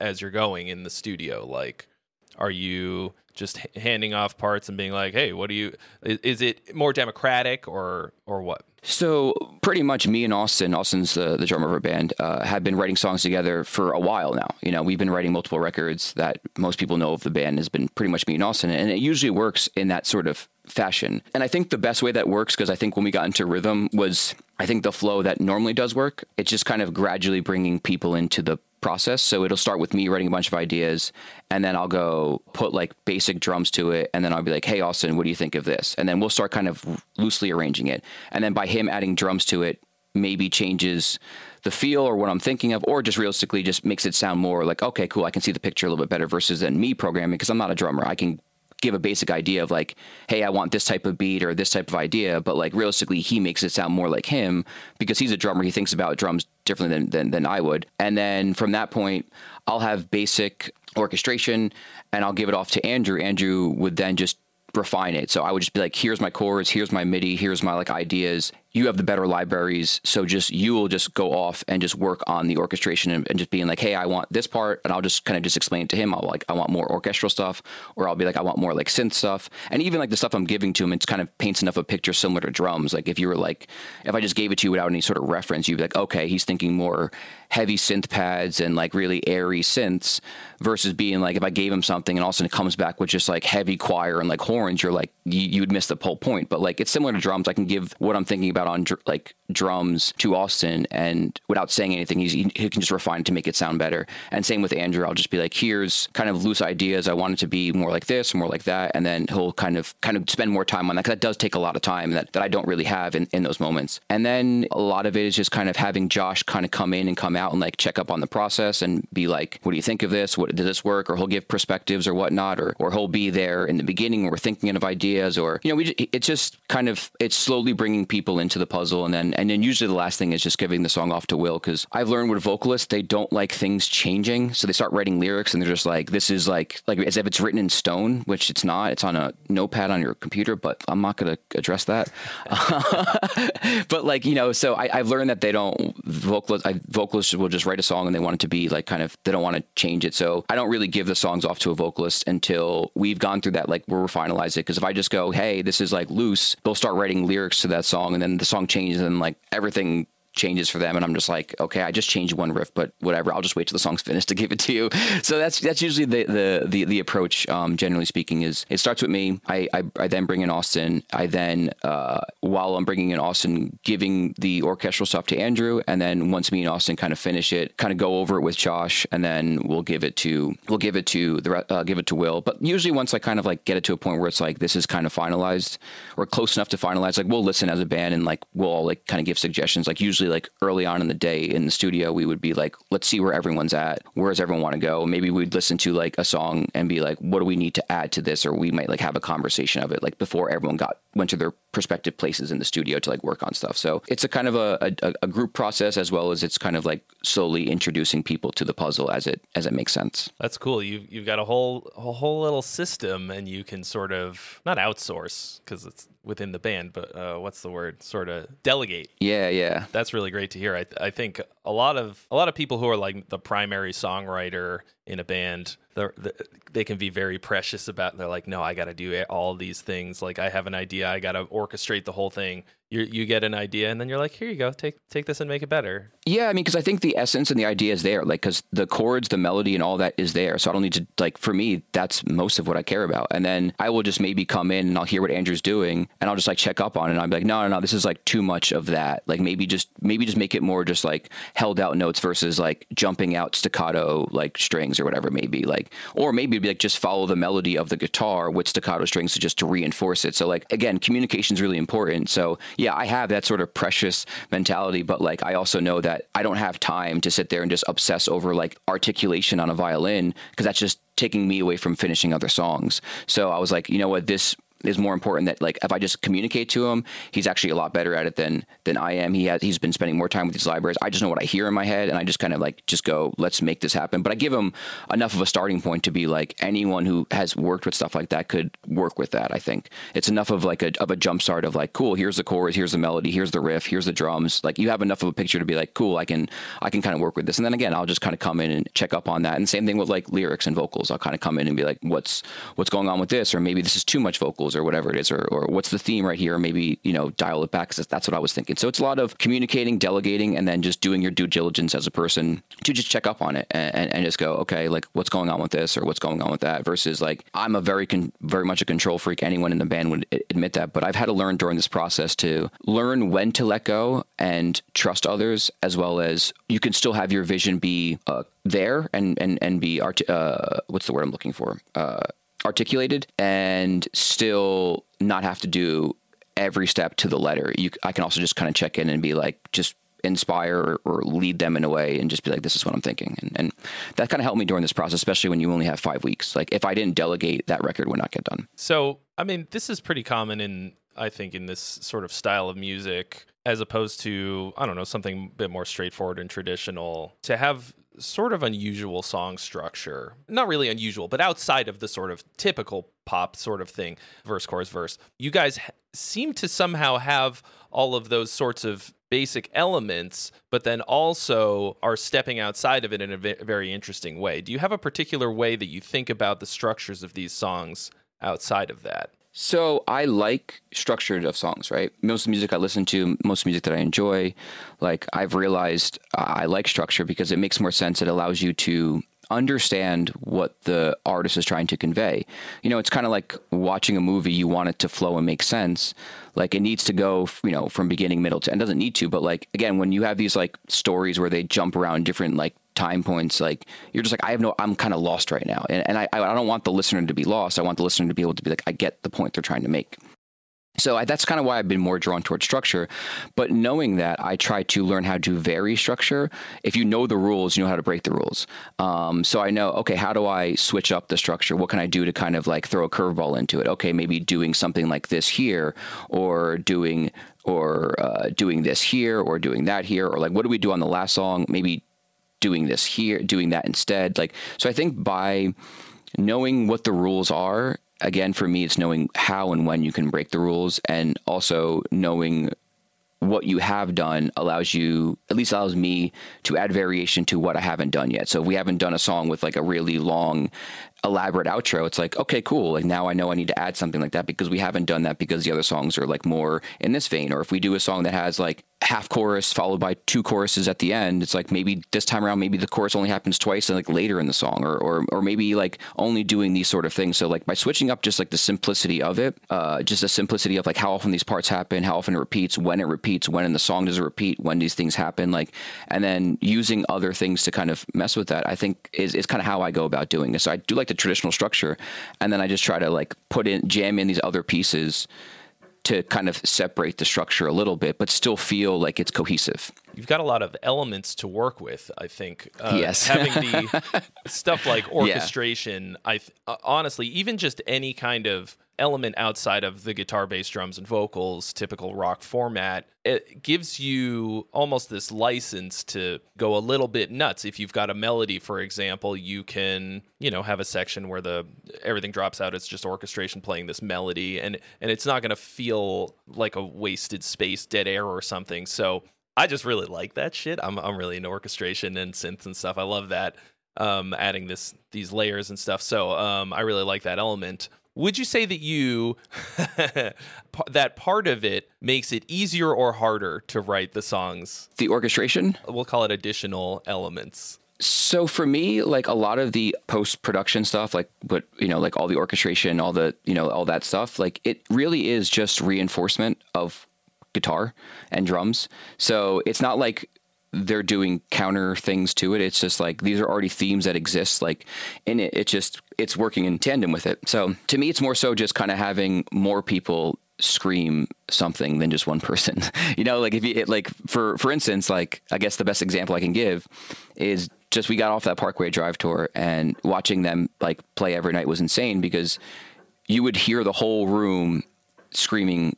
as you're going in the studio? Like, are you just h- handing off parts and being like, hey, what do you, is, is it more democratic or, or what? So pretty much me and Austin, Austin's the, the drummer of our band, uh, have been writing songs together for a while now. You know, we've been writing multiple records that most people know of the band has been pretty much me and Austin. And it usually works in that sort of fashion. And I think the best way that works, because I think when we got into rhythm was, I think the flow that normally does work, it's just kind of gradually bringing people into the process. So it'll start with me writing a bunch of ideas and then I'll go put like basic drums to it. And then I'll be like, hey, Austin, what do you think of this? And then we'll start kind of loosely arranging it. And then by him adding drums to it, maybe changes the feel or what I'm thinking of, or just realistically just makes it sound more like, okay, cool. I can see the picture a little bit better versus than me programming because I'm not a drummer. I can give a basic idea of like, hey, I want this type of beat or this type of idea. But like realistically, he makes it sound more like him because he's a drummer. He thinks about drums differently than, than, than I would. And then from that point, I'll have basic orchestration and I'll give it off to Andrew. Andrew would then just refine it. So I would just be like, here's my chords, here's my MIDI, here's my like ideas. You have the better libraries. So just, you will just go off and just work on the orchestration and, and just being like, hey, I want this part. And I'll just kind of just explain it to him. I'll like, I want more orchestral stuff, or I'll be like, I want more like synth stuff. And even like the stuff I'm giving to him, it's kind of paints enough a picture similar to drums. Like if you were like, if I just gave it to you without any sort of reference, you'd be like, okay, he's thinking more heavy synth pads and like really airy synths versus being like, if I gave him something and all of a sudden it comes back with just like heavy choir and like horns, you're like, you, you'd miss the whole point. But like, it's similar to drums. I can give what I'm thinking about on like drums to Austin, and without saying anything, he's, he can just refine it to make it sound better. And same with Andrew, I'll just be like, here's kind of loose ideas. I want it to be more like this, more like that. And then he'll kind of kind of spend more time on that, because that does take a lot of time that, that I don't really have in, in those moments. And then a lot of it is just kind of having Josh kind of come in and come out and like check up on the process and be like, what do you think of this? What did this work? Or he'll give perspectives or whatnot, or, or he'll be there in the beginning or thinking of ideas, or, you know, we, it's just kind of, it's slowly bringing people in to the puzzle. And then and then usually the last thing is just giving the song off to Will, because I've learned with vocalists, they don't like things changing. So they start writing lyrics and they're just like, this is like like as if it's written in stone, which it's not. It's on a notepad on your computer, but I'm not going to address that. But like, you know, so I, I've learned that they don't, vocalists, I, vocalists will just write a song and they want it to be like kind of, they don't want to change it. So I don't really give the songs off to a vocalist until we've gone through that, like we're finalizing it. Because if I just go, hey, this is like loose, they'll start writing lyrics to that song and then the song changes and like everything changes for them, and I'm just like, okay, I just changed one riff, but whatever, I'll just wait till the song's finished to give it to you. So that's that's usually the the the, the approach, um generally speaking, is it starts with me. I, I I then bring in Austin. I then uh while I'm bringing in Austin, giving the orchestral stuff to Andrew, and then once me and Austin kind of finish it, kind of go over it with Josh, and then we'll give it to we'll give it to the uh, give it to Will. But usually once I kind of like get it to a point where it's like this is kind of finalized or close enough to finalize, like we'll listen as a band and like we'll all like kind of give suggestions. Like usually like early on in the day in the studio, we would be like, let's see where everyone's at. Where does everyone want to go? Maybe we'd listen to like a song and be like, what do we need to add to this? Or we might like have a conversation of it, like before everyone got went to their prospective places in the studio to like work on stuff. So it's a kind of a, a, a group process, as well as it's kind of like slowly introducing people to the puzzle as it as it makes sense. That's cool. You you've got a whole a whole little system, and you can sort of not outsource because it's within the band, but uh, what's the word? Sort of delegate. Yeah, yeah. That's really great to hear. I, th- I think a lot of a lot of people who are like the primary songwriter in a band, they're, they can be very precious about, they're like, no, I got to do all these things. Like, I have an idea. I got to orchestrate the whole thing. You you get an idea, and then you're like, here you go, take take this and make it better. Yeah, I mean, because I think the essence and the idea is there, like, because the chords, the melody, and all that is there. So I don't need to, like, for me, that's most of what I care about. And then I will just maybe come in and I'll hear what Andrew's doing, and I'll just like check up on it. And I'll be like, no, no, no, this is like too much of that. Like maybe just maybe just make it more just like held out notes versus like jumping out staccato like strings or whatever, maybe like, or maybe it'd be like just follow the melody of the guitar with staccato strings to just to reinforce it. So like again, communication is really important. So yeah, I have that sort of precious mentality, but like, I also know that I don't have time to sit there and just obsess over like articulation on a violin, because that's just taking me away from finishing other songs. So I was like, you know what, this is more important that like, if I just communicate to him, he's actually a lot better at it than, than I am. He has, he's been spending more time with these libraries. I just know what I hear in my head, and I just kind of like, just go, let's make this happen. But I give him enough of a starting point to be like, anyone who has worked with stuff like that could work with that. I think it's enough of like a, of a jump start of like, cool, here's the chorus, here's the melody, here's the riff, here's the drums. Like you have enough of a picture to be like, cool, I can, I can kind of work with this. And then again, I'll just kind of come in and check up on that. And same thing with like lyrics and vocals. I'll kind of come in and be like, what's, what's going on with this? Or maybe this is too much vocals, or whatever it is, or, or what's the theme right here? Maybe, you know, dial it back, because that's what I was thinking. So it's a lot of communicating, delegating, and then just doing your due diligence as a person to just check up on it and, and, and just go, okay, like what's going on with this or what's going on with that, versus like, I'm a very, con- very much a control freak. Anyone in the band would admit that, but I've had to learn during this process to learn when to let go and trust others, as well as you can still have your vision be uh, there and, and, and be, art- uh, what's the word I'm looking for? Uh, articulated, and still not have to do every step to the letter. You, I can also just kind of check in and be like, just inspire or, or lead them in a way, and just be like, this is what I'm thinking. And, and that kind of helped me during this process, especially when you only have five weeks. Like if I didn't delegate, that record would not get done. So, I mean, this is pretty common in, I think, in this sort of style of music, as opposed to, I don't know, something a bit more straightforward and traditional, to have sort of unusual song structure, not really unusual, but outside of the sort of typical pop sort of thing, verse, chorus, verse. You guys ha- seem to somehow have all of those sorts of basic elements, but then also are stepping outside of it in a v- very interesting way. Do you have a particular way that you think about the structures of these songs outside of that? So I like structured of songs, right? Most music I listen to, most music that I enjoy, like I've realized I like structure because it makes more sense. It allows you to understand what the artist is trying to convey. You know, it's kind of like watching a movie. You want it to flow and make sense. Like it needs to go, you know, from beginning, middle to end. It doesn't need to, but like, again, when you have these like stories where they jump around different like time points, like you're just like, I have no, I'm kind of lost right now. And, and I, I don't want the listener to be lost. I want the listener to be able to be like, I get the point they're trying to make. So I, that's kind of why I've been more drawn towards structure. But knowing that, I try to learn how to vary structure. If you know the rules, you know how to break the rules. Um, so I know, okay, how do I switch up the structure? What can I do to kind of like throw a curveball into it? Okay, maybe doing something like this here, or doing, or uh, doing this here, or doing that here, or like, what do we do on the last song? Maybe doing this here, doing that instead. Like, so I think by knowing what the rules are, again, for me, it's knowing how and when you can break the rules, and also knowing what you have done allows you, at least allows me, to add variation to what I haven't done yet. So if we haven't done a song with like a really long, elaborate outro, it's like, okay, cool. Like now I know I need to add something like that because we haven't done that, because the other songs are like more in this vein. Or if we do a song that has like half chorus followed by two choruses at the end, it's like maybe this time around, maybe the chorus only happens twice and like later in the song, or, or, or maybe like only doing these sort of things. So like by switching up just like the simplicity of it, uh, just the simplicity of like how often these parts happen, how often it repeats, when it repeats, when in the song does it repeat, when these things happen, like, and then using other things to kind of mess with that, I think is, is kind of how I go about doing it. So I do like the traditional structure, and then I just try to like put in, jam in these other pieces to kind of separate the structure a little bit, but still feel like it's cohesive. You've got a lot of elements to work with, I think. Uh, yes. Having the stuff like orchestration, yeah. I th- honestly, even just any kind of element outside of the guitar, bass, drums, and vocals, typical rock format, it gives you almost this license to go a little bit nuts. If you've got a melody, for example, you can, you know, have a section where the everything drops out. It's just orchestration playing this melody, and and it's not going to feel like a wasted space, dead air or something. So I just really like that shit. I'm I'm really into orchestration and synths and stuff. I love that. um, adding this these layers and stuff. So um, I really like that element. Would you say that you, that part of it makes it easier or harder to write the songs? The orchestration? We'll call it additional elements. So for me, like a lot of the post-production stuff, like, but, you know, like all the orchestration, all the, you know, all that stuff, like it really is just reinforcement of guitar and drums. So it's not like they're doing counter things to it. It's just like, these are already themes that exist, like in it, it just, it's working in tandem with it. So to me, it's more so just kind of having more people scream something than just one person, you know, like if you, it, like for, for instance, like, I guess the best example I can give is just, we got off that Parkway Drive tour and watching them like play every night was insane because you would hear the whole room screaming,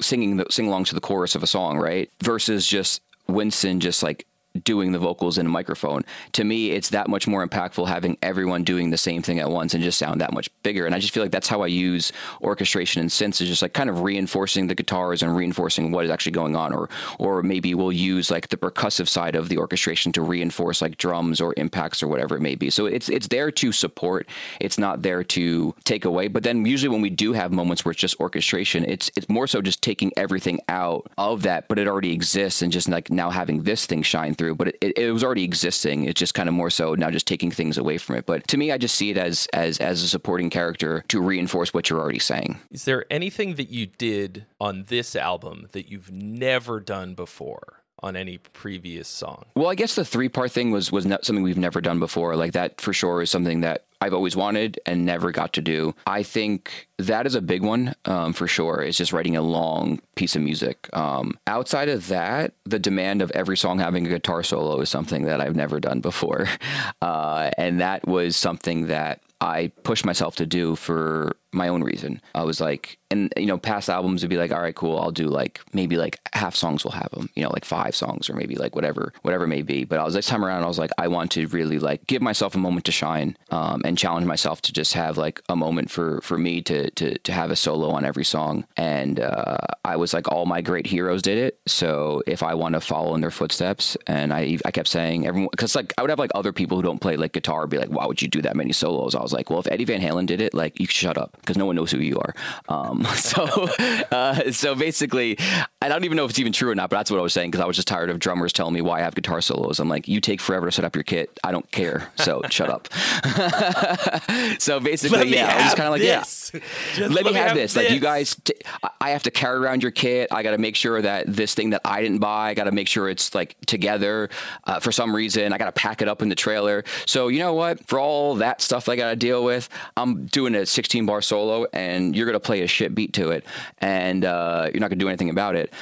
singing, the sing along to the chorus of a song, right? Versus just Winston just like doing the vocals in a microphone. To me, it's that much more impactful having everyone doing the same thing at once and just sound that much bigger. And I just feel like that's how I use orchestration and synths, is just like kind of reinforcing the guitars and reinforcing what is actually going on. Or or maybe we'll use like the percussive side of the orchestration to reinforce like drums or impacts or whatever it may be. So it's it's there to support. It's not there to take away. But then usually when we do have moments where it's just orchestration, it's it's more so just taking everything out of that, but it already exists, and just like now having this thing shine through. But it, it was already existing. It's just kind of more so now just taking things away from it. But to me, I just see it as as as a supporting character to reinforce what you're already saying. Is there anything that you did on this album that you've never done before on any previous song? Well, I guess the three part thing was was not something we've never done before. Like that for sure is something that I've always wanted and never got to do. I think that is a big one um, for sure. It's just writing a long piece of music. Um, outside of that, the demand of every song having a guitar solo is something that I've never done before. Uh, and that was something that I pushed myself to do for my own reason. I was like, and you know, past albums would be like, all right, cool, I'll do like, maybe like half songs will have them, you know, like five songs or maybe like whatever, whatever it may be. But I was this time around, I was like, I want to really like give myself a moment to shine um, and challenge myself to just have like a moment for, for me to, to, to have a solo on every song. And uh, I was like, all my great heroes did it. So if I want to follow in their footsteps, and I, I kept saying everyone, cause like I would have like other people who don't play like guitar be like, why would you do that many solos? I was like, well, if Eddie Van Halen did it, like you shut up, because no one knows who you are. Um, so uh, so basically, I don't even know if it's even true or not, but that's what I was saying, because I was just tired of drummers telling me why I have guitar solos. I'm like, you take forever to set up your kit. I don't care. So shut up. So basically, yeah, I was just kind of like, this. yeah, just let, let me, me have, have this. this. Like you guys, t- I have to carry around your kit. I got to make sure that this thing that I didn't buy, I got to make sure it's like together uh, for some reason. I got to pack it up in the trailer. So you know what? For all that stuff I got to deal with, I'm doing a sixteen bar solo, and you're gonna play a shit beat to it, and uh you're not gonna do anything about it.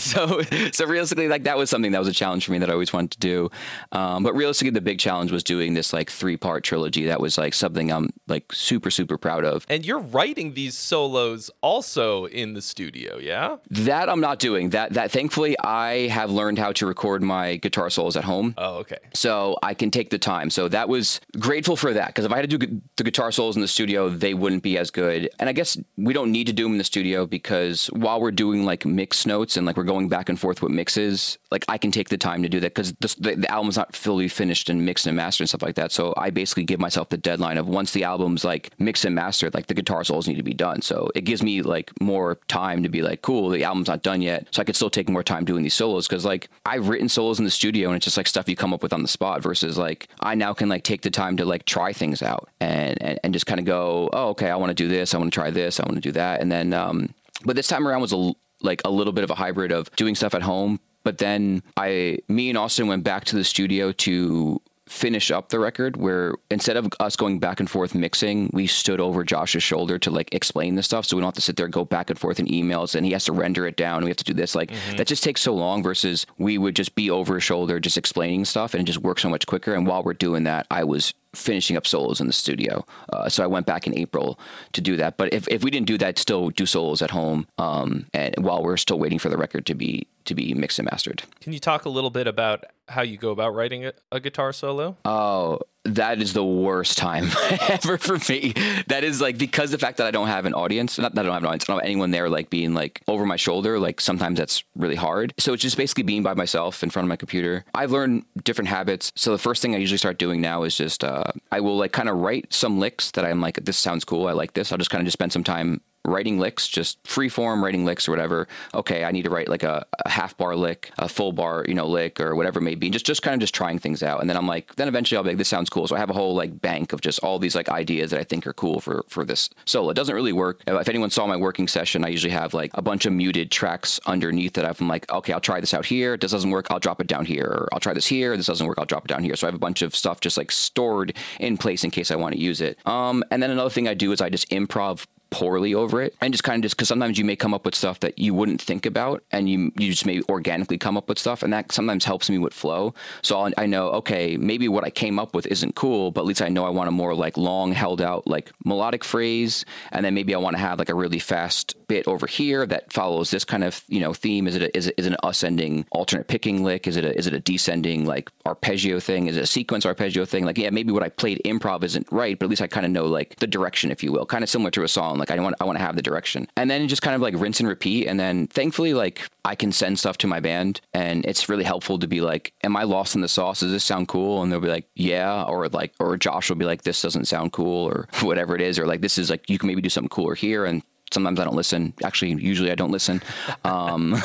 so so realistically, like that was something that was a challenge for me that I always wanted to do, um but realistically the big challenge was doing this like three-part trilogy. That was like something I'm like super super proud of. And you're writing these solos also in the studio? Yeah, that I'm not doing that that thankfully I have learned how to record my guitar solos at home. Oh, okay. So I can take the time, so that was grateful for that, because if I had to do gu- the guitar solos in the studio, they wouldn't be as good. And I guess we don't need to do them in the studio, because while we're doing like mix notes and like we're going back and forth with mixes, like I can take the time to do that, because the, the album's not fully finished and mixed and mastered and stuff like that. So I basically give myself the deadline of once the album's like mixed and mastered, like the guitar solos need to be done. So it gives me like more time to be like, cool, the album's not done yet, so I could still take more time doing these solos, because like I've written solos in the studio and it's just like stuff you come up with on the spot, versus like I now can like take the time to like try things out and and, and just kind of go, oh, okay, I want to do this, I want to try this, I want to do that. And then, um, but this time around was a, like a little bit of a hybrid of doing stuff at home. But then I, me and Austin went back to the studio to finish up the record, where instead of us going back and forth mixing, we stood over Josh's shoulder to like explain this stuff, so we don't have to sit there and go back and forth in emails and he has to render it down and we have to do this, like mm-hmm. that just takes so long, versus we would just be over his shoulder just explaining stuff, and it just works so much quicker. And while we're doing that, I was finishing up solos in the studio, uh, so I went back in April to do that. But if, if we didn't do that, still do solos at home, um, and while we're still waiting for the record to be to be mixed and mastered. Can you talk a little bit about how you go about writing a, a guitar solo? Oh, that is the worst time ever for me. That is like, because the fact that I don't have an audience, not that I don't have an audience, I don't have anyone there like being like over my shoulder, like sometimes that's really hard. So it's just basically being by myself in front of my computer. I've learned different habits. So the first thing I usually start doing now is just, uh, I will like kind of write some licks that I'm like, this sounds cool. I like this. I'll just kind of just spend some time writing licks, just free form writing licks or whatever. Okay, I need to write like a, a half bar lick, a full bar, you know, lick or whatever it may be. Just just kind of just trying things out. And then I'm like, then eventually I'll be like, this sounds cool. So I have a whole like bank of just all these like ideas that I think are cool for, for this solo. It doesn't really work. If anyone saw my working session, I usually have like a bunch of muted tracks underneath that I'm like, okay, I'll try this out here. If this doesn't work, I'll drop it down here. Or I'll try this here. If this doesn't work, I'll drop it down here. So I have a bunch of stuff just like stored in place in case I want to use it. Um, and then another thing I do is I just improv poorly over it, and just kind of just because sometimes you may come up with stuff that you wouldn't think about, and you you just maybe organically come up with stuff, and that sometimes helps me with flow. So I'll, I know, okay, maybe what I came up with isn't cool, but at least I know I want a more like long held out like melodic phrase, and then maybe I want to have like a really fast bit over here that follows this kind of, you know, theme. Is it a, is it is it an ascending alternate picking lick? Is it a, is it a descending like arpeggio thing? Is it a sequence arpeggio thing? Like yeah, maybe what I played improv isn't right, but at least I kind of know like the direction, if you will, kind of similar to a song. Like I want, I want to have the direction, and then just kind of like rinse and repeat. And then thankfully, like I can send stuff to my band, and it's really helpful to be like, "Am I lost in the sauce? Does this sound cool?" And they'll be like, "Yeah," or like, or Josh will be like, "This doesn't sound cool," or whatever it is, or like, "This is like you can maybe do something cooler here." And sometimes I don't listen. Actually, usually I don't listen. Um,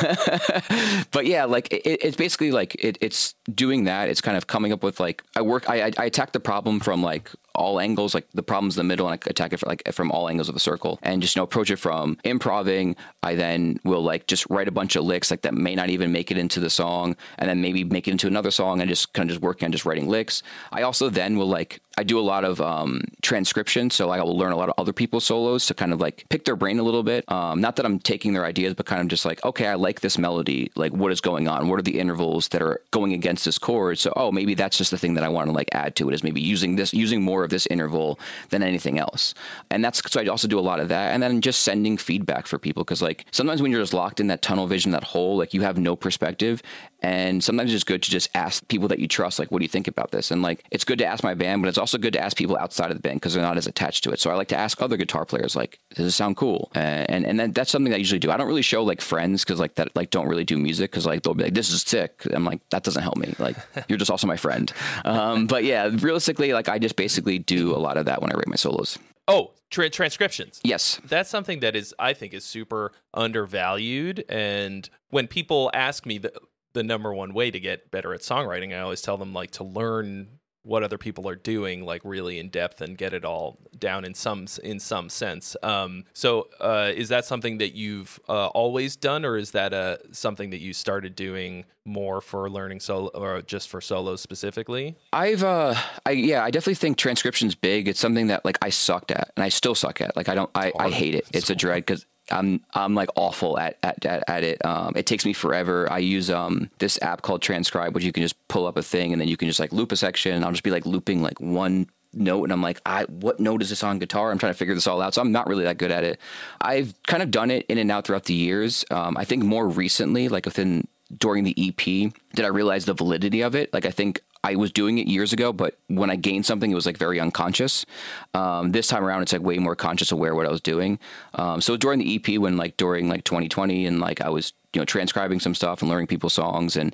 but yeah, like it, it's basically like it, it's doing that. It's kind of coming up with like I work. I, I, I attack the problem from like all angles. Like the problem's in the middle, and I attack it from, like from all angles of the circle, and just you know approach it from improving. I then will like just write a bunch of licks like that may not even make it into the song, and then maybe make it into another song, and just kind of just working on just writing licks. I also then will like. I do a lot of um, transcription, so I will learn a lot of other people's solos to kind of like pick their brain a little bit. Um, not that I'm taking their ideas, but kind of just like, okay, I like this melody. Like, what is going on? What are the intervals that are going against this chord? So, oh, maybe that's just the thing that I want to like add to it, is maybe using this, using more of this interval than anything else. And that's, so I also do a lot of that. And then just sending feedback for people, because like sometimes when you're just locked in that tunnel vision, that hole, like you have no perspective. And sometimes it's good to just ask people that you trust, like, what do you think about this? And like, it's good to ask my band, but it's also also good to ask people outside of the band because they're not as attached to it. So I like to ask other guitar players, like, does this sound cool? And and then that's something I usually do. I don't really show like friends because like that like don't really do music because like they'll be like, this is sick. I'm like, that doesn't help me. Like you're just also my friend. Um, but yeah, realistically, like I just basically do a lot of that when I write my solos. Oh, tra- transcriptions. Yes. That's something that is, I think, is super undervalued. And when people ask me the, the number one way to get better at songwriting, I always tell them like to learn what other people are doing, like really in depth, and get it all down in some in some sense. Um, so uh, is that something that you've uh, always done, or is that uh, something that you started doing more for learning solo, or just for solos specifically? I've, uh, I yeah, I definitely think transcription's big. It's something that like I sucked at, and I still suck at. Like I don't, I, I hate it. It's a dread because I'm I'm like awful at at, at, at it. Um, it takes me forever. I use um this app called Transcribe, which you can just pull up a thing and then you can just like loop a section. And I'll just be like looping like one note, and I'm like, I what note is this on guitar? I'm trying to figure this all out. So I'm not really that good at it. I've kind of done it in and out throughout the years. Um, I think more recently, like within during the E P, did I realize the validity of it? Like I think I was doing it years ago, but when I gained something, it was like very unconscious. Um, this time around, it's like way more conscious aware what I was doing. Um, so during the E P, when like during like twenty twenty, and like I was, you know, transcribing some stuff and learning people's songs and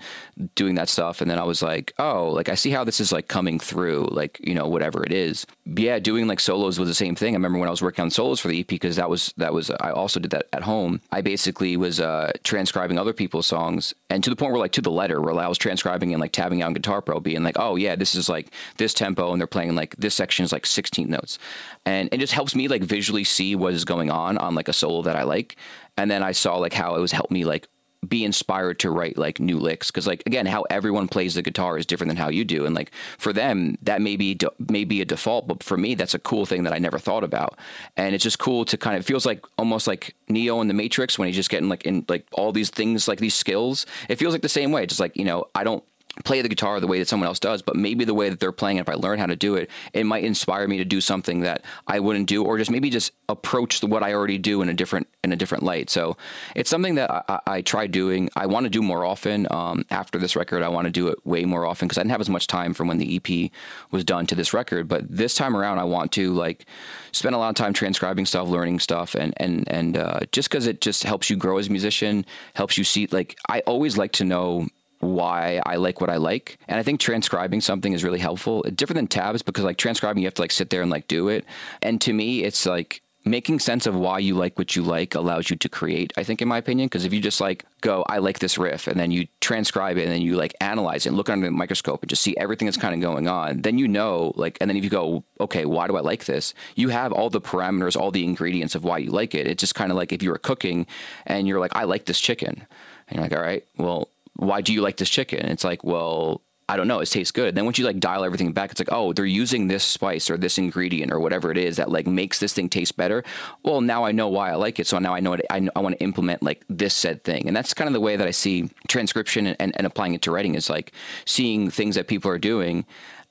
doing that stuff. And then I was like, oh, like I see how this is like coming through, like, you know, whatever it is. Yeah. Doing like solos was the same thing. I remember when I was working on solos for the E P, because that was, that was, I also did that at home. I basically was uh, transcribing other people's songs, and to the point where like to the letter where I was transcribing and like tabbing out on Guitar Pro, being like, oh yeah, this is like this tempo, and they're playing like this section is like sixteen notes. And it just helps me like visually see what is going on on like a solo that I like. And then I saw like how it was helped me like be inspired to write like new licks, because like again, how everyone plays the guitar is different than how you do, and like for them that may be de- may be a default, but for me that's a cool thing that I never thought about. And it's just cool to kind of, it feels like almost like Neo in the Matrix when he's just getting like in like all these things, like these skills. It feels like the same way, just like, you know, I don't play the guitar the way that someone else does, but maybe the way that they're playing it, if I learn how to do it, it might inspire me to do something that I wouldn't do, or just maybe just approach the, what I already do in a different, in a different light. So it's something that I, I try doing. I want to do more often. Um, after this record, I want to do it way more often because I didn't have as much time from when the E P was done to this record. But this time around, I want to like spend a lot of time transcribing stuff, learning stuff, and, and, and uh, just because it just helps you grow as a musician, helps you see, like, I always like to know why I like what I like. And I think transcribing something is really helpful. It's different than tabs because like transcribing, you have to like sit there and like do it. And to me, it's like making sense of why you like what you like allows you to create, I think, in my opinion, because if you just like go, I like this riff, and then you transcribe it and then you like analyze it and look under the microscope and just see everything that's kind of going on, then you know, like, and then if you go, okay, why do I like this? You have all the parameters, all the ingredients of why you like it. It's just kind of like if you were cooking and you're like, I like this chicken. And you're like, all right, well, why do you like this chicken? And it's like, well, I don't know. It tastes good. And then once you like dial everything back, it's like, oh, they're using this spice or this ingredient or whatever it is that like makes this thing taste better. Well, now I know why I like it. So now I know it. I, know, I want to implement like this said thing. And that's kind of the way that I see transcription and, and, and applying it to writing is like seeing things that people are doing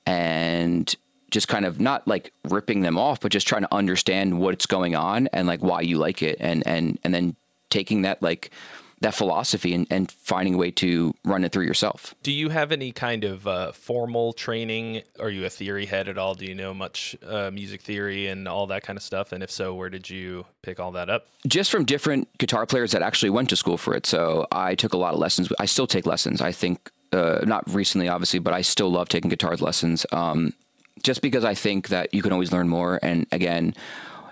and just kind of not like ripping them off, but just trying to understand what's going on and like why you like it. And, and, and then taking that like that philosophy and, and finding a way to run it through yourself. Do you have any kind of uh, formal training? Are you a theory head at all? Do you know much uh, music theory and all that kind of stuff? And if so, where did you pick all that up? Just from different guitar players that actually went to school for it. So I took a lot of lessons. I still take lessons. I think, uh, not recently, obviously, but I still love taking guitar lessons. Um, just because I think that you can always learn more. And again,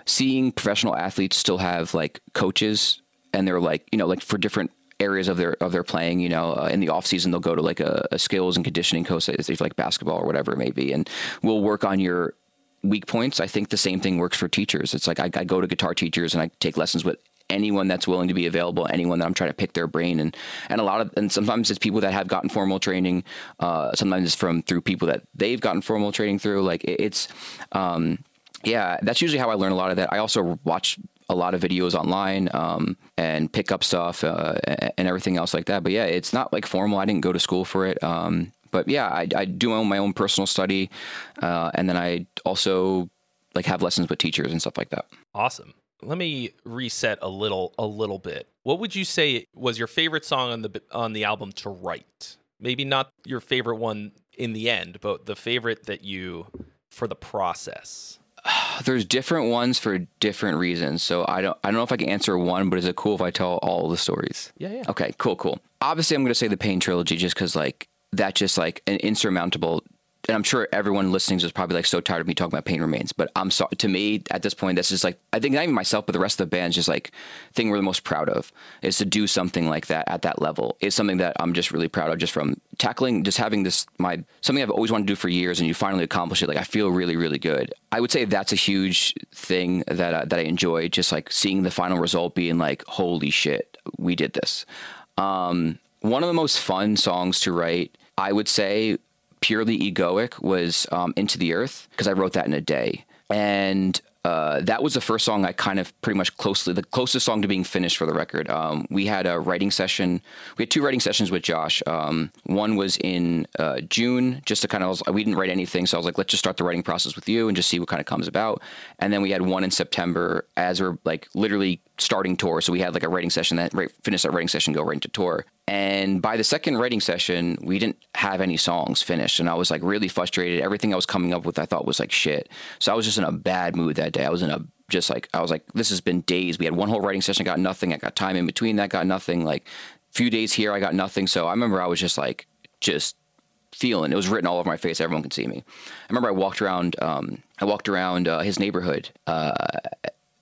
seeing professional athletes still have like coaches, and they're like, you know, like for different areas of their of their playing, you know, uh, in the off season, they'll go to like a, a skills and conditioning coach, if like basketball or whatever it may be, and we'll work on your weak points. I think the same thing works for teachers. It's like I, I go to guitar teachers and I take lessons with anyone that's willing to be available, anyone that I'm trying to pick their brain. And, and a lot of, and sometimes it's people that have gotten formal training. Uh, sometimes it's from through people that they've gotten formal training through. Like it, it's, um, yeah, that's usually how I learn a lot of that. I also watch a lot of videos online um, and pick up stuff uh, and everything else like that. But yeah, it's not like formal. I didn't go to school for it. Um, but yeah, I, I do my own, my own personal study. Uh, and then I also like have lessons with teachers and stuff like that. Awesome. Let me reset a little, a little bit. What would you say was your favorite song on the, on the album to write? Maybe not your favorite one in the end, but the favorite that you, for the process. There's different ones for different reasons. So I don't I don't know if I can answer one, but is it cool if I tell all the stories? Yeah, yeah. Okay, cool, cool. Obviously, I'm going to say the Pain Trilogy just because, like, that's just, like, an insurmountable... And I'm sure everyone listening is probably, like, so tired of me talking about Pain Remains. But I'm sorry, to me, at this point, this is, like... I think not even myself, but the rest of the band's just, like, thing we're the most proud of is to do something like that at that level. It's something that I'm just really proud of just from tackling, just having this... my something I've always wanted to do for years, and you finally accomplish it. Like, I feel really, really good. I would say that's a huge thing that uh, that I enjoy, just like seeing the final result being like, holy shit, we did this. Um, one of the most fun songs to write, I would say purely egoic, was um, Into the Earth, because I wrote that in a day. And uh, that was the first song I kind of pretty much closely, the closest song to being finished for the record. Um, we had a writing session. We had two writing sessions with Josh. Um, one was in uh, June, just to kind of, I was, we didn't write anything. So I was like, let's just start the writing process with you and just see what kind of comes about. And then we had one in September as we're like literally starting tour. So we had like a writing session that right, finished that writing session, go right into tour. And by the second writing session, we didn't have any songs finished. And I was like really frustrated. Everything I was coming up with, I thought was like shit. So I was just in a bad mood that day. I was in a just like, I was like, this has been days. We had one whole writing session, got nothing. I got time in between that, got nothing. Like a few days here, I got nothing. So I remember I was just like, just feeling, it was written all over my face. Everyone could see me. I remember I walked around, um, I walked around uh, his neighborhood, uh,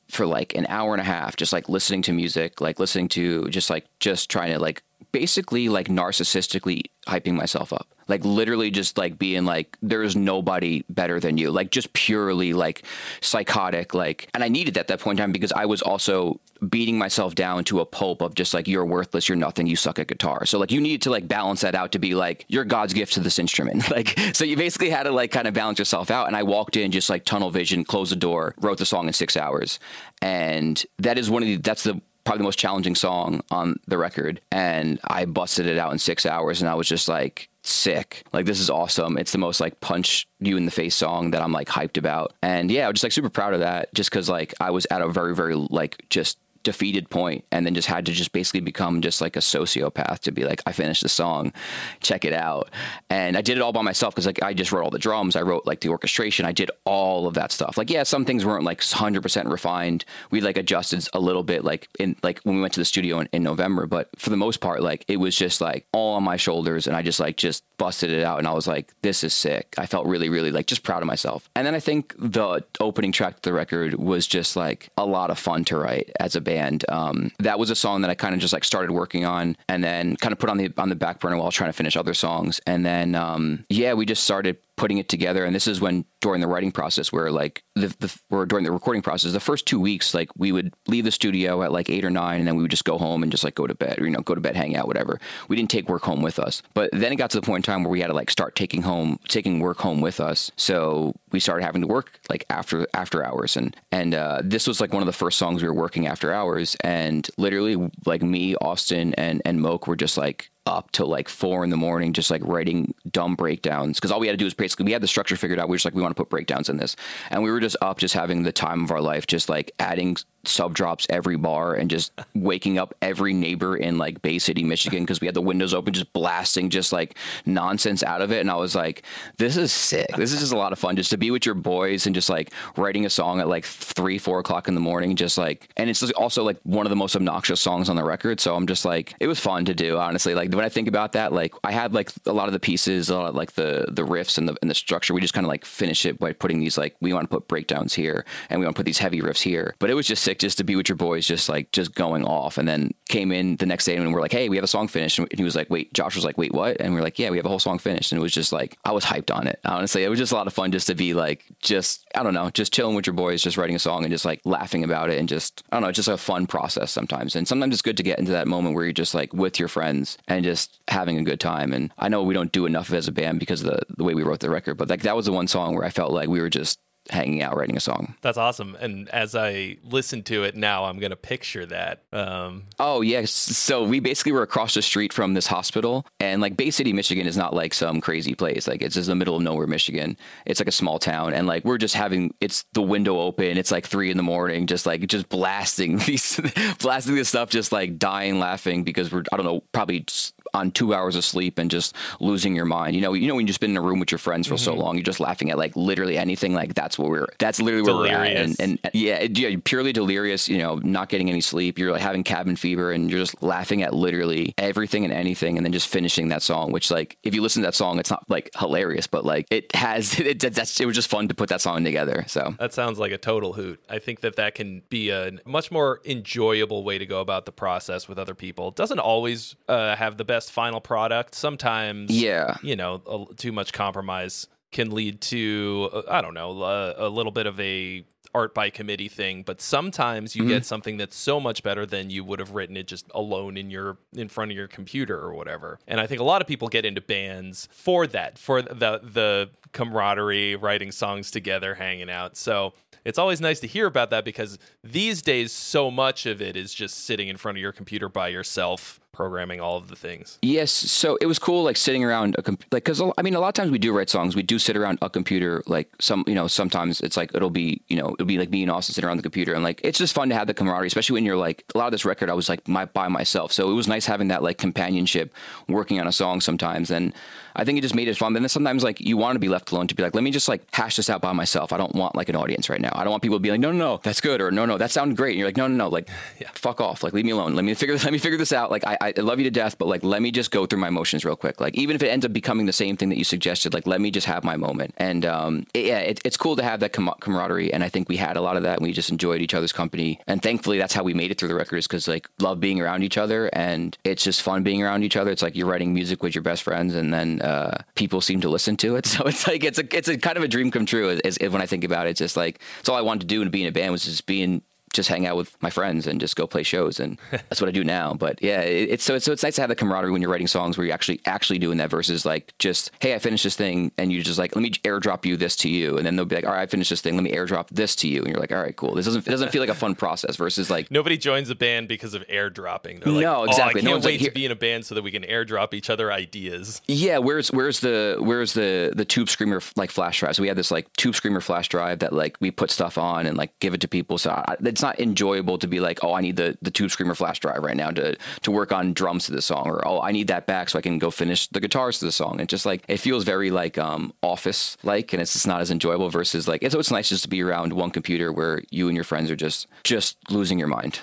for like an hour and a half, just like listening to music, like listening to just like, just trying to like, basically like narcissistically hyping myself up, like literally just like being like, there's nobody better than you, like just purely like psychotic, like, and I needed that at that point in time because I was also beating myself down to a pulp of just like, you're worthless, you're nothing, you suck at guitar. So like you needed to like balance that out to be like, you're God's gift to this instrument. Like, so you basically had to like kind of balance yourself out. And I walked in just like tunnel vision, closed the door, wrote the song in six hours. And that is one of the, that's the, probably the most challenging song on the record. And I busted it out in six hours and I was just like, sick. Like, this is awesome. It's the most like punch you in the face song that I'm like hyped about. And yeah, I'm just like super proud of that, just because like I was at a very, very like just defeated point, and then just had to just basically become just like a sociopath to be like, I finished the song, check it out. And I did it all by myself, because like I just wrote all the drums, I wrote like the orchestration, I did all of that stuff. Like, yeah, some things weren't like one hundred percent refined. We like adjusted a little bit, like in like when we went to the studio in, in November. But for the most part, like it was just like all on my shoulders, and I just like just busted it out, and I was like, this is sick. I felt really, really like just proud of myself. And then I think the opening track to the record was just like a lot of fun to write as a band. Um, that was a song that I kind of just like started working on, and then kind of put on the on the back burner while trying to finish other songs. And then um, yeah, we just started putting it together. And this is when, during the writing process, where like the, the or during the recording process, the first two weeks, like we would leave the studio at like eight or nine, and then we would just go home and just like go to bed, or, you know, go to bed, hang out, whatever. We didn't take work home with us. But then it got to the point in time where we had to like start taking home, taking work home with us. So we started having to work like after after hours, and and uh, this was like one of the first songs we were working after hours, and literally like me, Austin, and and Moke were just like up till like four in the morning, just like writing dumb breakdowns, because all we had to do was basically, we had the structure figured out. We were just like, we want to put breakdowns in this, and we were just up, just having the time of our life, just like adding sub drops every bar, and just waking up every neighbor in like Bay City, Michigan, because we had the windows open, just blasting just like nonsense out of it. And I was like, this is sick. This is just a lot of fun, just to be with your boys and just like writing a song at like three, four o'clock in the morning, just like. And it's also like one of the most obnoxious songs on the record, so I'm just like, it was fun to do, honestly. Like when I think about that, like I had like a lot of the pieces, a lot of like the the riffs and the and the structure. We just kind of like finish it by putting these like, we want to put breakdowns here, and we want to put these heavy riffs here. But it was just sick just to be with your boys, just like just going off. And then came in the next day and we were like, hey, we have a song finished. And he was like, wait, Josh was like, wait, what? And we were like, yeah, we have a whole song finished. And it was just like, I was hyped on it, honestly. It was just a lot of fun just to be like, just, I don't know, just chilling with your boys, just writing a song and just like laughing about it. And just, I don't know, it's just a fun process sometimes. And sometimes it's good to get into that moment where you're just like with your friends and just having a good time. And I know we don't do enough of it as a band because of the, the way we wrote the record, but like that was the one song where I felt like we were just hanging out writing a song. That's awesome. And as I listen to it now, I'm gonna picture that. Um oh yeah, so we basically were across the street from this hospital, and like Bay City, Michigan is not like some crazy place. Like it's just the middle of nowhere, Michigan. It's like a small town, and like we're just having, it's the window open, it's like three in the morning, just like just blasting these blasting this stuff, just like dying laughing, because we're, I don't know, probably just on two hours of sleep and just losing your mind. You know, you know, when you've just been in a room with your friends for mm-hmm. so long, you're just laughing at like literally anything. Like that's what we're, that's literally delirious. Where we're at. And, and yeah, it, yeah, purely delirious, you know, not getting any sleep. You're like having cabin fever, and you're just laughing at literally everything and anything. And then just finishing that song, which like, if you listen to that song, it's not like hilarious, but like it has, it, that's, it was just fun to put that song together. So that sounds like a total hoot. I think that that can be a much more enjoyable way to go about the process with other people. It doesn't always uh, have the best final product. Sometimes, yeah, you know, a, too much compromise can lead to uh, I don't know, a, a little bit of a art by committee thing. But sometimes you mm-hmm. get something that's so much better than you would have written it just alone in your in front of your computer or whatever. And I think a lot of people get into bands for that, for the the camaraderie, writing songs together, hanging out. So it's always nice to hear about that, because these days so much of it is just sitting in front of your computer by yourself, programming all of the things. Yes, so it was cool, like sitting around a comp- like, because I mean, a lot of times we do write songs, we do sit around a computer, like some, you know, sometimes it's like it'll be, you know, it'll be like me and Austin sitting around the computer, and like it's just fun to have the camaraderie, especially when you're like, a lot of this record I was like my by myself, so it was nice having that like companionship working on a song sometimes. And I think it just made it fun. And then sometimes like you want to be left alone to be like, let me just like hash this out by myself. I don't want like an audience right now. I don't want people to be like, no, no, no, that's good. Or no, no, that sounded great. And you're like, no, no, no, like yeah. fuck off. Like, leave me alone. Let me figure this, let me figure this out. Like, I, I love you to death, but like, let me just go through my emotions real quick. Like, even if it ends up becoming the same thing that you suggested, like, let me just have my moment. And um, it, yeah, it, it's cool to have that com- camaraderie. And I think we had a lot of that, and we just enjoyed each other's company. And thankfully that's how we made it through the record, is because like, love being around each other, and it's just fun being around each other. It's like you're writing music with your best friends, and then uh people seem to listen to it, so it's like it's a it's a kind of a dream come true. Is, is when I think about it, it's just like, it's all I wanted to do, and be in a band was just being just hang out with my friends and just go play shows. And that's what I do now. But yeah, it, it's so it's, so it's nice to have the camaraderie when you're writing songs where you're actually actually doing that versus like just, hey, I finished this thing. And you're just like, let me airdrop you this to you. And then they'll be like, all right, I finished this thing. Let me airdrop this to you. And you're like, all right, cool. This doesn't, it doesn't feel like a fun process versus like. Nobody joins a band because of airdropping. They're like, no, exactly. Oh, I can't no one's wait like, to be in a band so that we can airdrop each other ideas. Yeah. Where's, where's the, where's the, the Tube Screamer like flash drive? So we had this like Tube Screamer flash drive that like we put stuff on and like give it to people. So I, it's not enjoyable to be like, oh, I need the, the Tube Screamer flash drive right now to, to work on drums to this song, or, oh, I need that back so I can go finish the guitars to the song. And just like, it feels very like um, office like, and it's just not as enjoyable versus like, it's, so it's nice just to be around one computer where you and your friends are just, just losing your mind.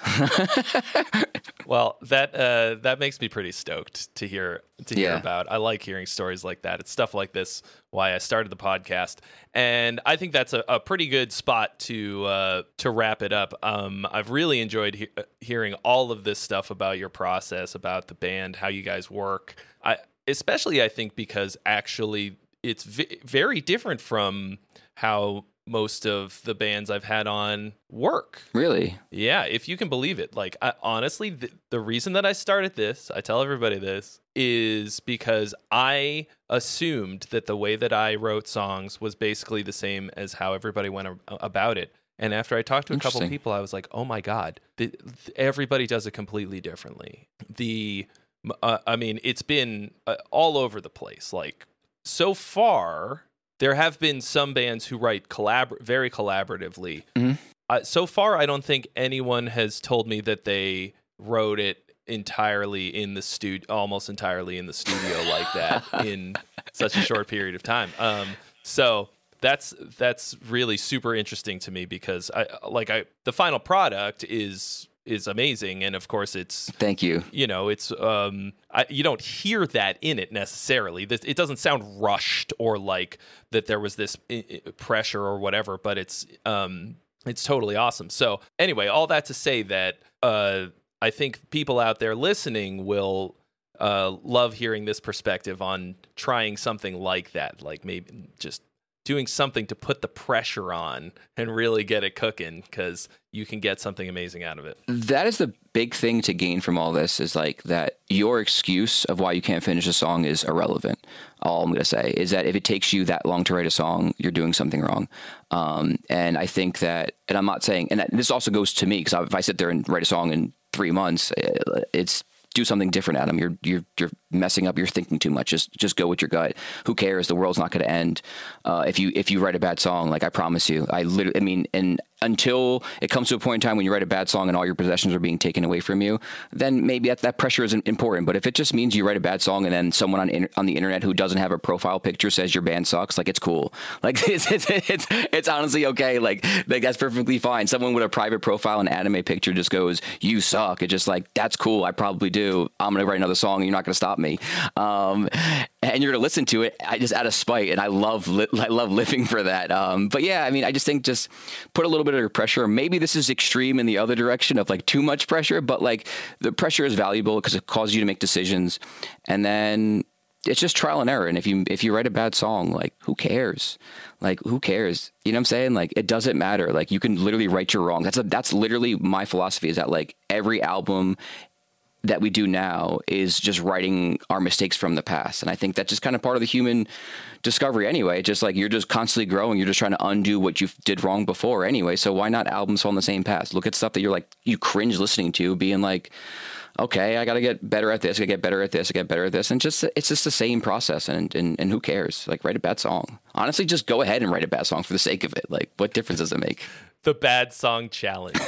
Well, that, uh, that makes me pretty stoked to hear, to hear yeah. about. I like hearing stories like that. It's stuff like this why I started the podcast. And I think that's a, a pretty good spot to uh, to wrap it up. Um, I've really enjoyed he- hearing all of this stuff about your process, about the band, how you guys work. I especially, I think, because actually it's v- very different from how most of the bands I've had on work. Really? Yeah, if you can believe it. Like, I, honestly, th- the reason that I started this, I tell everybody this, is because I assumed that the way that I wrote songs was basically the same as how everybody went a- about it. And after I talked to a couple people, I was like, oh my God, the, the, everybody does it completely differently. The, uh, I mean, it's been uh, all over the place. Like, so far, there have been some bands who write collabor- very collaboratively. Mm-hmm. Uh, so far, I don't think anyone has told me that they wrote it entirely in the studio, almost entirely in the studio like that in such a short period of time. Um, so that's that's really super interesting to me because I like I the final product is is amazing, and of course it's thank you. You know, it's um I, you don't hear that in it necessarily. This, it doesn't sound rushed or like that there was this I- I pressure or whatever, but it's um it's totally awesome. So anyway, all that to say that uh. I think people out there listening will uh, love hearing this perspective on trying something like that, like maybe just doing something to put the pressure on and really get it cooking because you can get something amazing out of it. That is the big thing to gain from all this is like that your excuse of why you can't finish a song is irrelevant. All I'm going to say is that if it takes you that long to write a song, you're doing something wrong. Um, and I think that, and I'm not saying, and that, this also goes to me because if I sit there and write a song and three months, it's do something different, Adam. You're you're you're messing up. You're thinking too much. Just just go with your gut. Who cares? The world's not going to end. Uh, if you if you write a bad song, like I promise you, I literally, I mean, and until it comes to a point in time when you write a bad song and all your possessions are being taken away from you, then maybe that that pressure isn't important. But if it just means you write a bad song and then someone on in, on the internet who doesn't have a profile picture says your band sucks, like it's cool. Like it's it's it's, it's honestly okay. Like like that's perfectly fine. Someone with a private profile and anime picture just goes, you suck. It's just like that's cool. I probably do. I'm gonna write another song and you're not gonna stop me. Um, and you're gonna listen to it I just out of spite, and I love li- I love living for that. Um, but yeah, I mean, I just think just put a little bit of pressure. Maybe this is extreme in the other direction of like too much pressure, but like the pressure is valuable because it causes you to make decisions, and then it's just trial and error. And if you if you write a bad song, like who cares? Like who cares? You know what I'm saying? Like it doesn't matter. Like you can literally right your wrong. That's a, that's literally my philosophy. Is that like every album that we do now is just writing our mistakes from the past. And I think that's just kind of part of the human discovery anyway. Just like you're just constantly growing. You're just trying to undo what you did wrong before anyway. So why not albums on the same path? Look at stuff that you're like, you cringe listening to being like, okay, I got to get better at this. I get better at this. I get better at this. And just, it's just the same process. And, and, and who cares? Like write a bad song. Honestly, just go ahead and write a bad song for the sake of it. Like what difference does it make? The bad song challenge.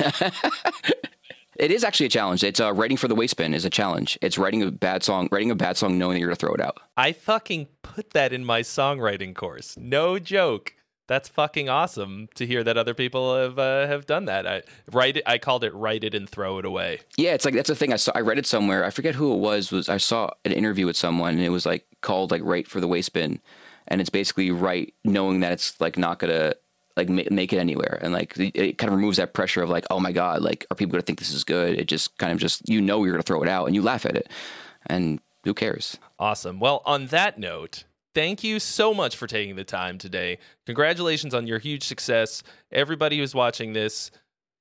It is actually a challenge. It's uh, writing for the waistband is a challenge. It's writing a bad song, writing a bad song knowing that you're going to throw it out. I fucking put that in my songwriting course. No joke. That's fucking awesome to hear that other people have uh, have done that. I write it, I called it "Write It and Throw It Away." Yeah, it's like that's the thing. I saw. I read it somewhere. I forget who it was. Was I saw an interview with someone and it was like called like "Write for the Waistband," and it's basically write knowing that it's like not gonna. Like ma- make it anywhere, and like it kind of removes that pressure of like, oh my god, like are people gonna think this is good? It just kind of just you know you're gonna throw it out and you laugh at it, and who cares? Awesome. Well, on that note, thank you so much for taking the time today. Congratulations on your huge success. Everybody who's watching this,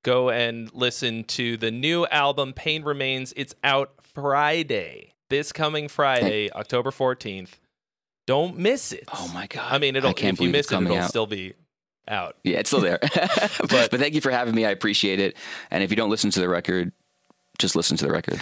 go and listen to the new album, Pain Remains. It's out Friday, this coming Friday, October fourteenth. Don't miss it. Oh, my God. I mean, it'll, I can't if you miss it, it'll out. still be out. Yeah, it's still there. but, but thank you for having me. I appreciate it. And if you don't listen to the record, just listen to the record.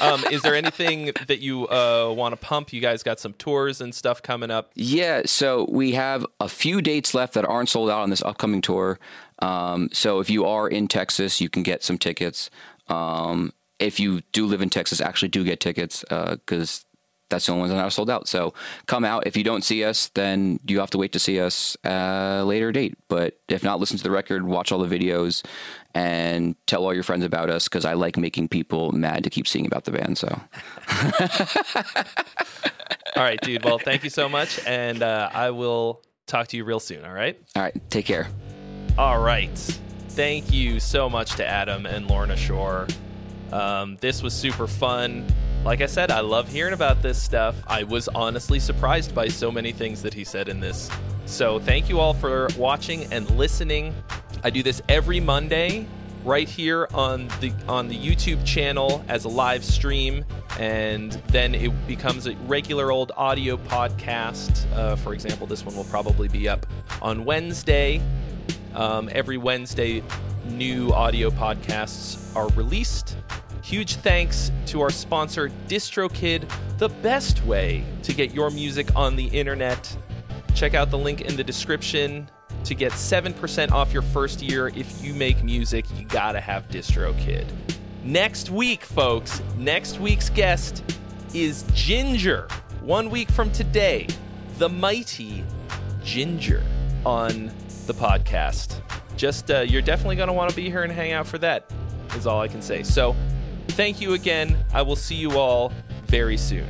um, is there anything that you uh, want to pump? You guys got some tours and stuff coming up. Yeah, so we have a few dates left that aren't sold out on this upcoming tour. Um, so if you are in Texas, you can get some tickets. Um, if you do live in Texas, actually do get tickets because uh, that's the only ones that are sold out. So come out. If you don't see us, then you have to wait to see us at a later date. But if not, listen to the record, watch all the videos, and tell all your friends about us, because I like making people mad to keep seeing about the band. So, all right, dude. Well, thank you so much, and uh, I will talk to you real soon. All right. All right. Take care. All right. Thank you so much to Adam and Lorna Shore. Um, this was super fun. Like I said, I love hearing about this stuff. I was honestly surprised by so many things that he said in this. So thank you all for watching and listening. I do this every Monday right here on the on the YouTube channel as a live stream, and then it becomes a regular old audio podcast. Uh, for example, this one will probably be up on Wednesday. Um, every Wednesday, new audio podcasts are released. Huge thanks to our sponsor, DistroKid, the best way to get your music on the internet. Check out the link in the description. To get seven percent off your first year if you make music, you gotta have DistroKid. Next week, folks, next week's guest is Ginger. One week from today, the mighty Ginger on the podcast. Just, uh, you're definitely gonna wanna be here and hang out for that, is all I can say. So, thank you again. I will see you all very soon.